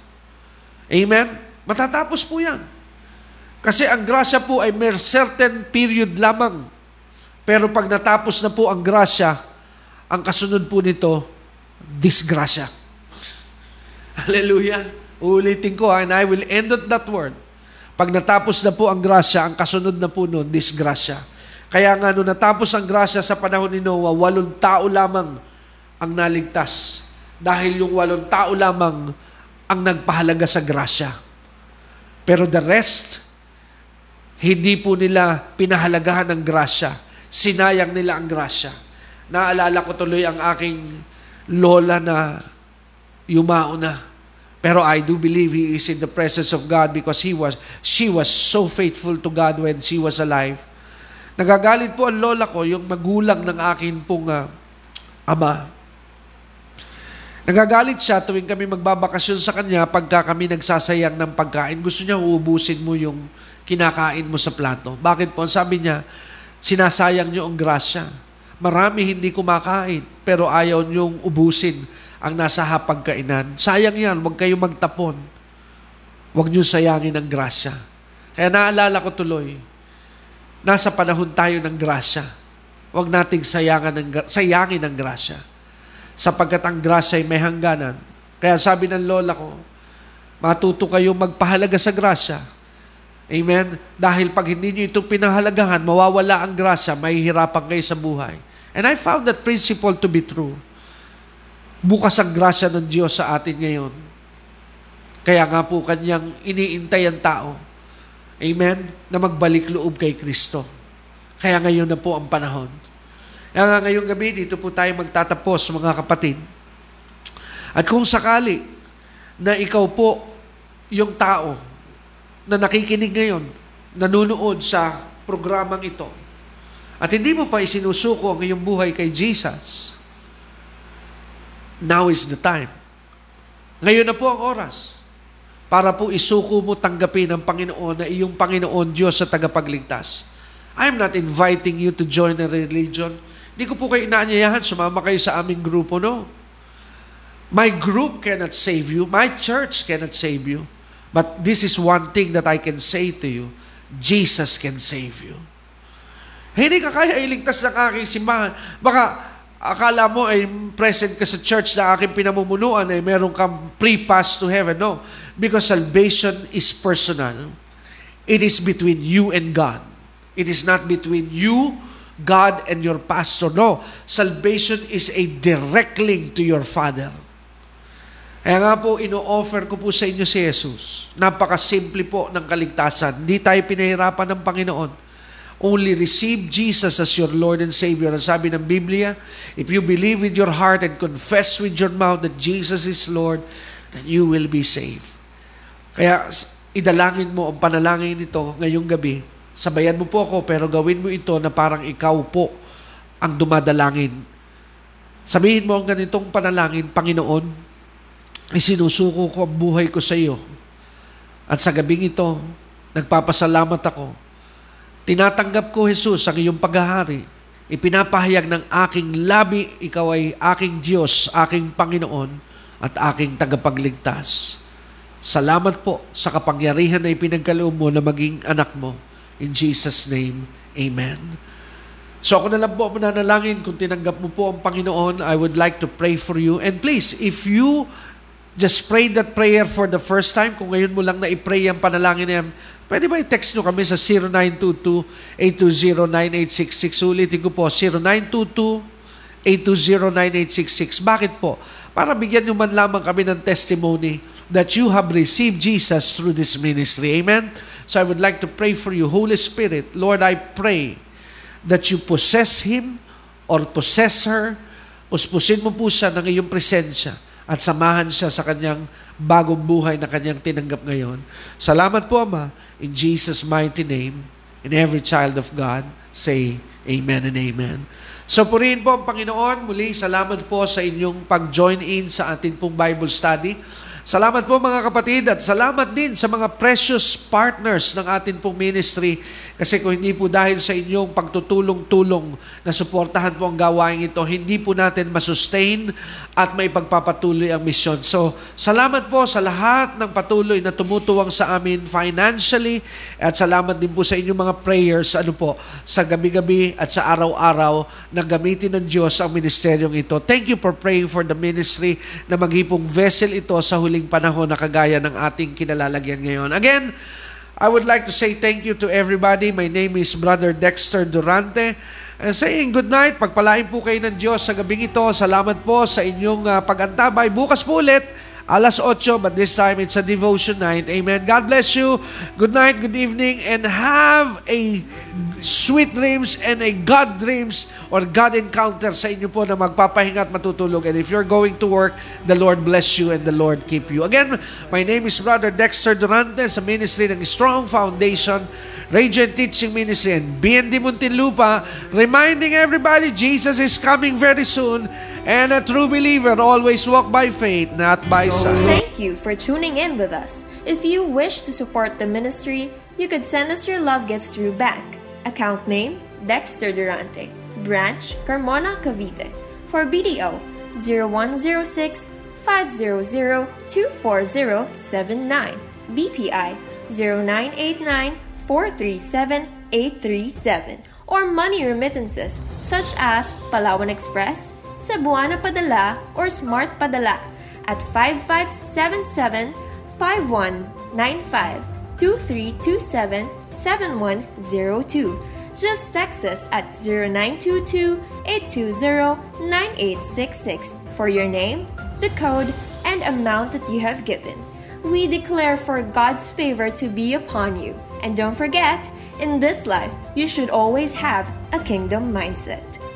Amen? Matatapos po yan. Kasi ang grasya po ay mere certain period lamang. Pero pag natapos na po ang grasya, ang kasunod po nito, disgrasya. Hallelujah. Uulitin ko and I will end on that word. Pag natapos na po ang grasya, ang kasunod na po nun, disgrasya. Kaya nga nung natapos ang grasya sa panahon ni Noah, 8 tao lamang ang naligtas. Dahil yung 8 tao lamang ang nagpahalaga sa grasya. Pero the rest, hindi po nila pinahalagahan ng grasya. Sinayang nila ang grasya. Naalala ko tuloy ang aking lola na yumao na. Pero I do believe he is in the presence of God because she was so faithful to God when she was alive. Nagagalit po ang lola ko, yung magulang ng akin pong ama. Nagagalit siya tuwing kami magbabakasyon sa kanya pagka kami nagsasayang ng pagkain. Gusto niya uubusin mo yung kinakain mo sa plato. Bakit po? Sabi niya, sinasayang niyo ang grasya. Marami hindi kumakain, pero ayaw niyong ubusin ang nasa hapagkainan. Sayang yan, huwag kayong magtapon. Huwag niyong sayangin ang grasya. Kaya naalala ko tuloy, nasa panahon tayo ng grasya. Huwag nating sayangin ang grasya. Sapagkat ang grasya ay may hangganan. Kaya sabi ng lola ko, matuto kayong magpahalaga sa grasya. Amen? Dahil pag hindi nyo itong pinahalagahan, mawawala ang grasya, mahihirapan kayo sa buhay. And I found that principle to be true. Bukas ang grasya ng Diyos sa atin ngayon. Kaya nga po kanyang iniintay ang tao. Amen? Na magbalik loob kay Kristo. Kaya ngayon na po ang panahon. Kaya ngayong gabi, dito po tayo magtatapos, mga kapatid. At kung sakali na ikaw po yung tao na nakikinig ngayon, nanunood sa programang ito, at hindi mo pa isinusuko ang iyong buhay kay Jesus, now is the time. Ngayon na po ang oras para po isuko mo, tanggapin ang Panginoon na iyong Panginoon Diyos sa tagapagligtas. I'm not inviting you to join a religion. Hindi ko po kayo inaanyayahan, sumama kayo sa aming grupo, no? My group cannot save you. My church cannot save you. But this is one thing that I can say to you. Jesus can save you. Hindi ka kaya iligtas ng aking simbahan. Baka akala mo ay present ka sa church na aking pinamumunuan ay meron kang free pass to heaven. No. Because salvation is personal. It is between you and God. It is not between you, God, and your pastor. No. Salvation is a direct link to your Father. Kaya nga po, ino-offer ko po sa inyo si Jesus. Napakasimple po ng kaligtasan. Hindi tayo pinahirapan ng Panginoon. Only receive Jesus as your Lord and Savior. Ang sabi ng Biblia, if you believe with your heart and confess with your mouth that Jesus is Lord, then you will be saved. Kaya idalangin mo ang panalangin nito ngayong gabi. Sabayan mo po ako, pero gawin mo ito na parang ikaw po ang dumadalangin. Sabihin mo ang ganitong panalangin, Panginoon, isinusuko ko ang buhay ko sa iyo. At sa gabing ito, nagpapasalamat ako. Tinatanggap ko, Jesus, ang iyong paghahari. Ipinapahayag ng aking labi, ikaw ay aking Diyos, aking Panginoon, at aking tagapagligtas. Salamat po sa kapangyarihan na ipinagkaloob mo na maging anak mo. In Jesus' name, amen. So ako na lang po mananalangin kung tinanggap mo po ang Panginoon. I would like to pray for you. And please, if you just pray that prayer for the first time. Kung ngayon mo lang na i-pray ang panalangin na yan, pwede ba i-text nyo kami sa 0922-820-9866? Ulitin ko po, 0922-820-9866. Bakit po? Para bigyan nyo man lamang kami ng testimony that you have received Jesus through this ministry. Amen? So I would like to pray for you. Holy Spirit, Lord, I pray that you possess him or possess her. Puspusin mo po siya ng iyong presensya. At samahan siya sa kanyang bagong buhay na kanyang tinanggap ngayon. Salamat po, Ama. In Jesus' mighty name, and every child of God, say Amen and Amen. So purihin po ang Panginoon. Muli, salamat po sa inyong pag-join in sa atin pong Bible study. Salamat po mga kapatid at salamat din sa mga precious partners ng atin pong ministry. Kasi kung hindi po dahil sa inyong pagtutulong-tulong na suportahan po ang gawain ito, hindi po natin masustain at maipagpapatuloy ang misyon. So salamat po sa lahat ng patuloy na tumutuwang sa amin financially at salamat din po sa inyong mga prayers sa gabi-gabi at sa araw-araw na gamitin ng Diyos ang ministeryong ito. Thank you for praying for the ministry na maghipong vessel ito sa huling panahon na kagaya ng ating kinalalagyan ngayon. Again, I would like to say thank you to everybody. My name is Brother Dexter Durante. And saying good night, pagpalain po kayo ng Diyos sa gabing ito. Salamat po sa inyong pag-antabay. Bukas po ulit, alas 8, but this time it's a devotion night. Amen. God bless you. Good night, good evening, and have a sweet dreams and a God dreams or God encounter sa inyo po na magpapahinga at matutulog. And if you're going to work, the Lord bless you and the Lord keep you. Again, my name is Brother Dexter Durante sa ministry ng Strong Foundation, Radio and Teaching Ministry, and BND Muntinlupa, reminding everybody Jesus is coming very soon, and a true believer always walk by faith, not by sight. Thank you for tuning in with us. If you wish to support the ministry, you could send us your love gifts through bank. Account name, Dexter Durante. Branch, Carmona, Cavite. For BDO, 0106-500-24079. BPI, 0989-437-837. Or money remittances such as Palawan Express, Cebuana Padala, or Smart Padala at 5577-5195. 2327-7102. Just text us at 0922-820-9866 for your name, the code, and amount that you have given. We declare for God's favor to be upon you. And don't forget, in this life, you should always have a kingdom mindset.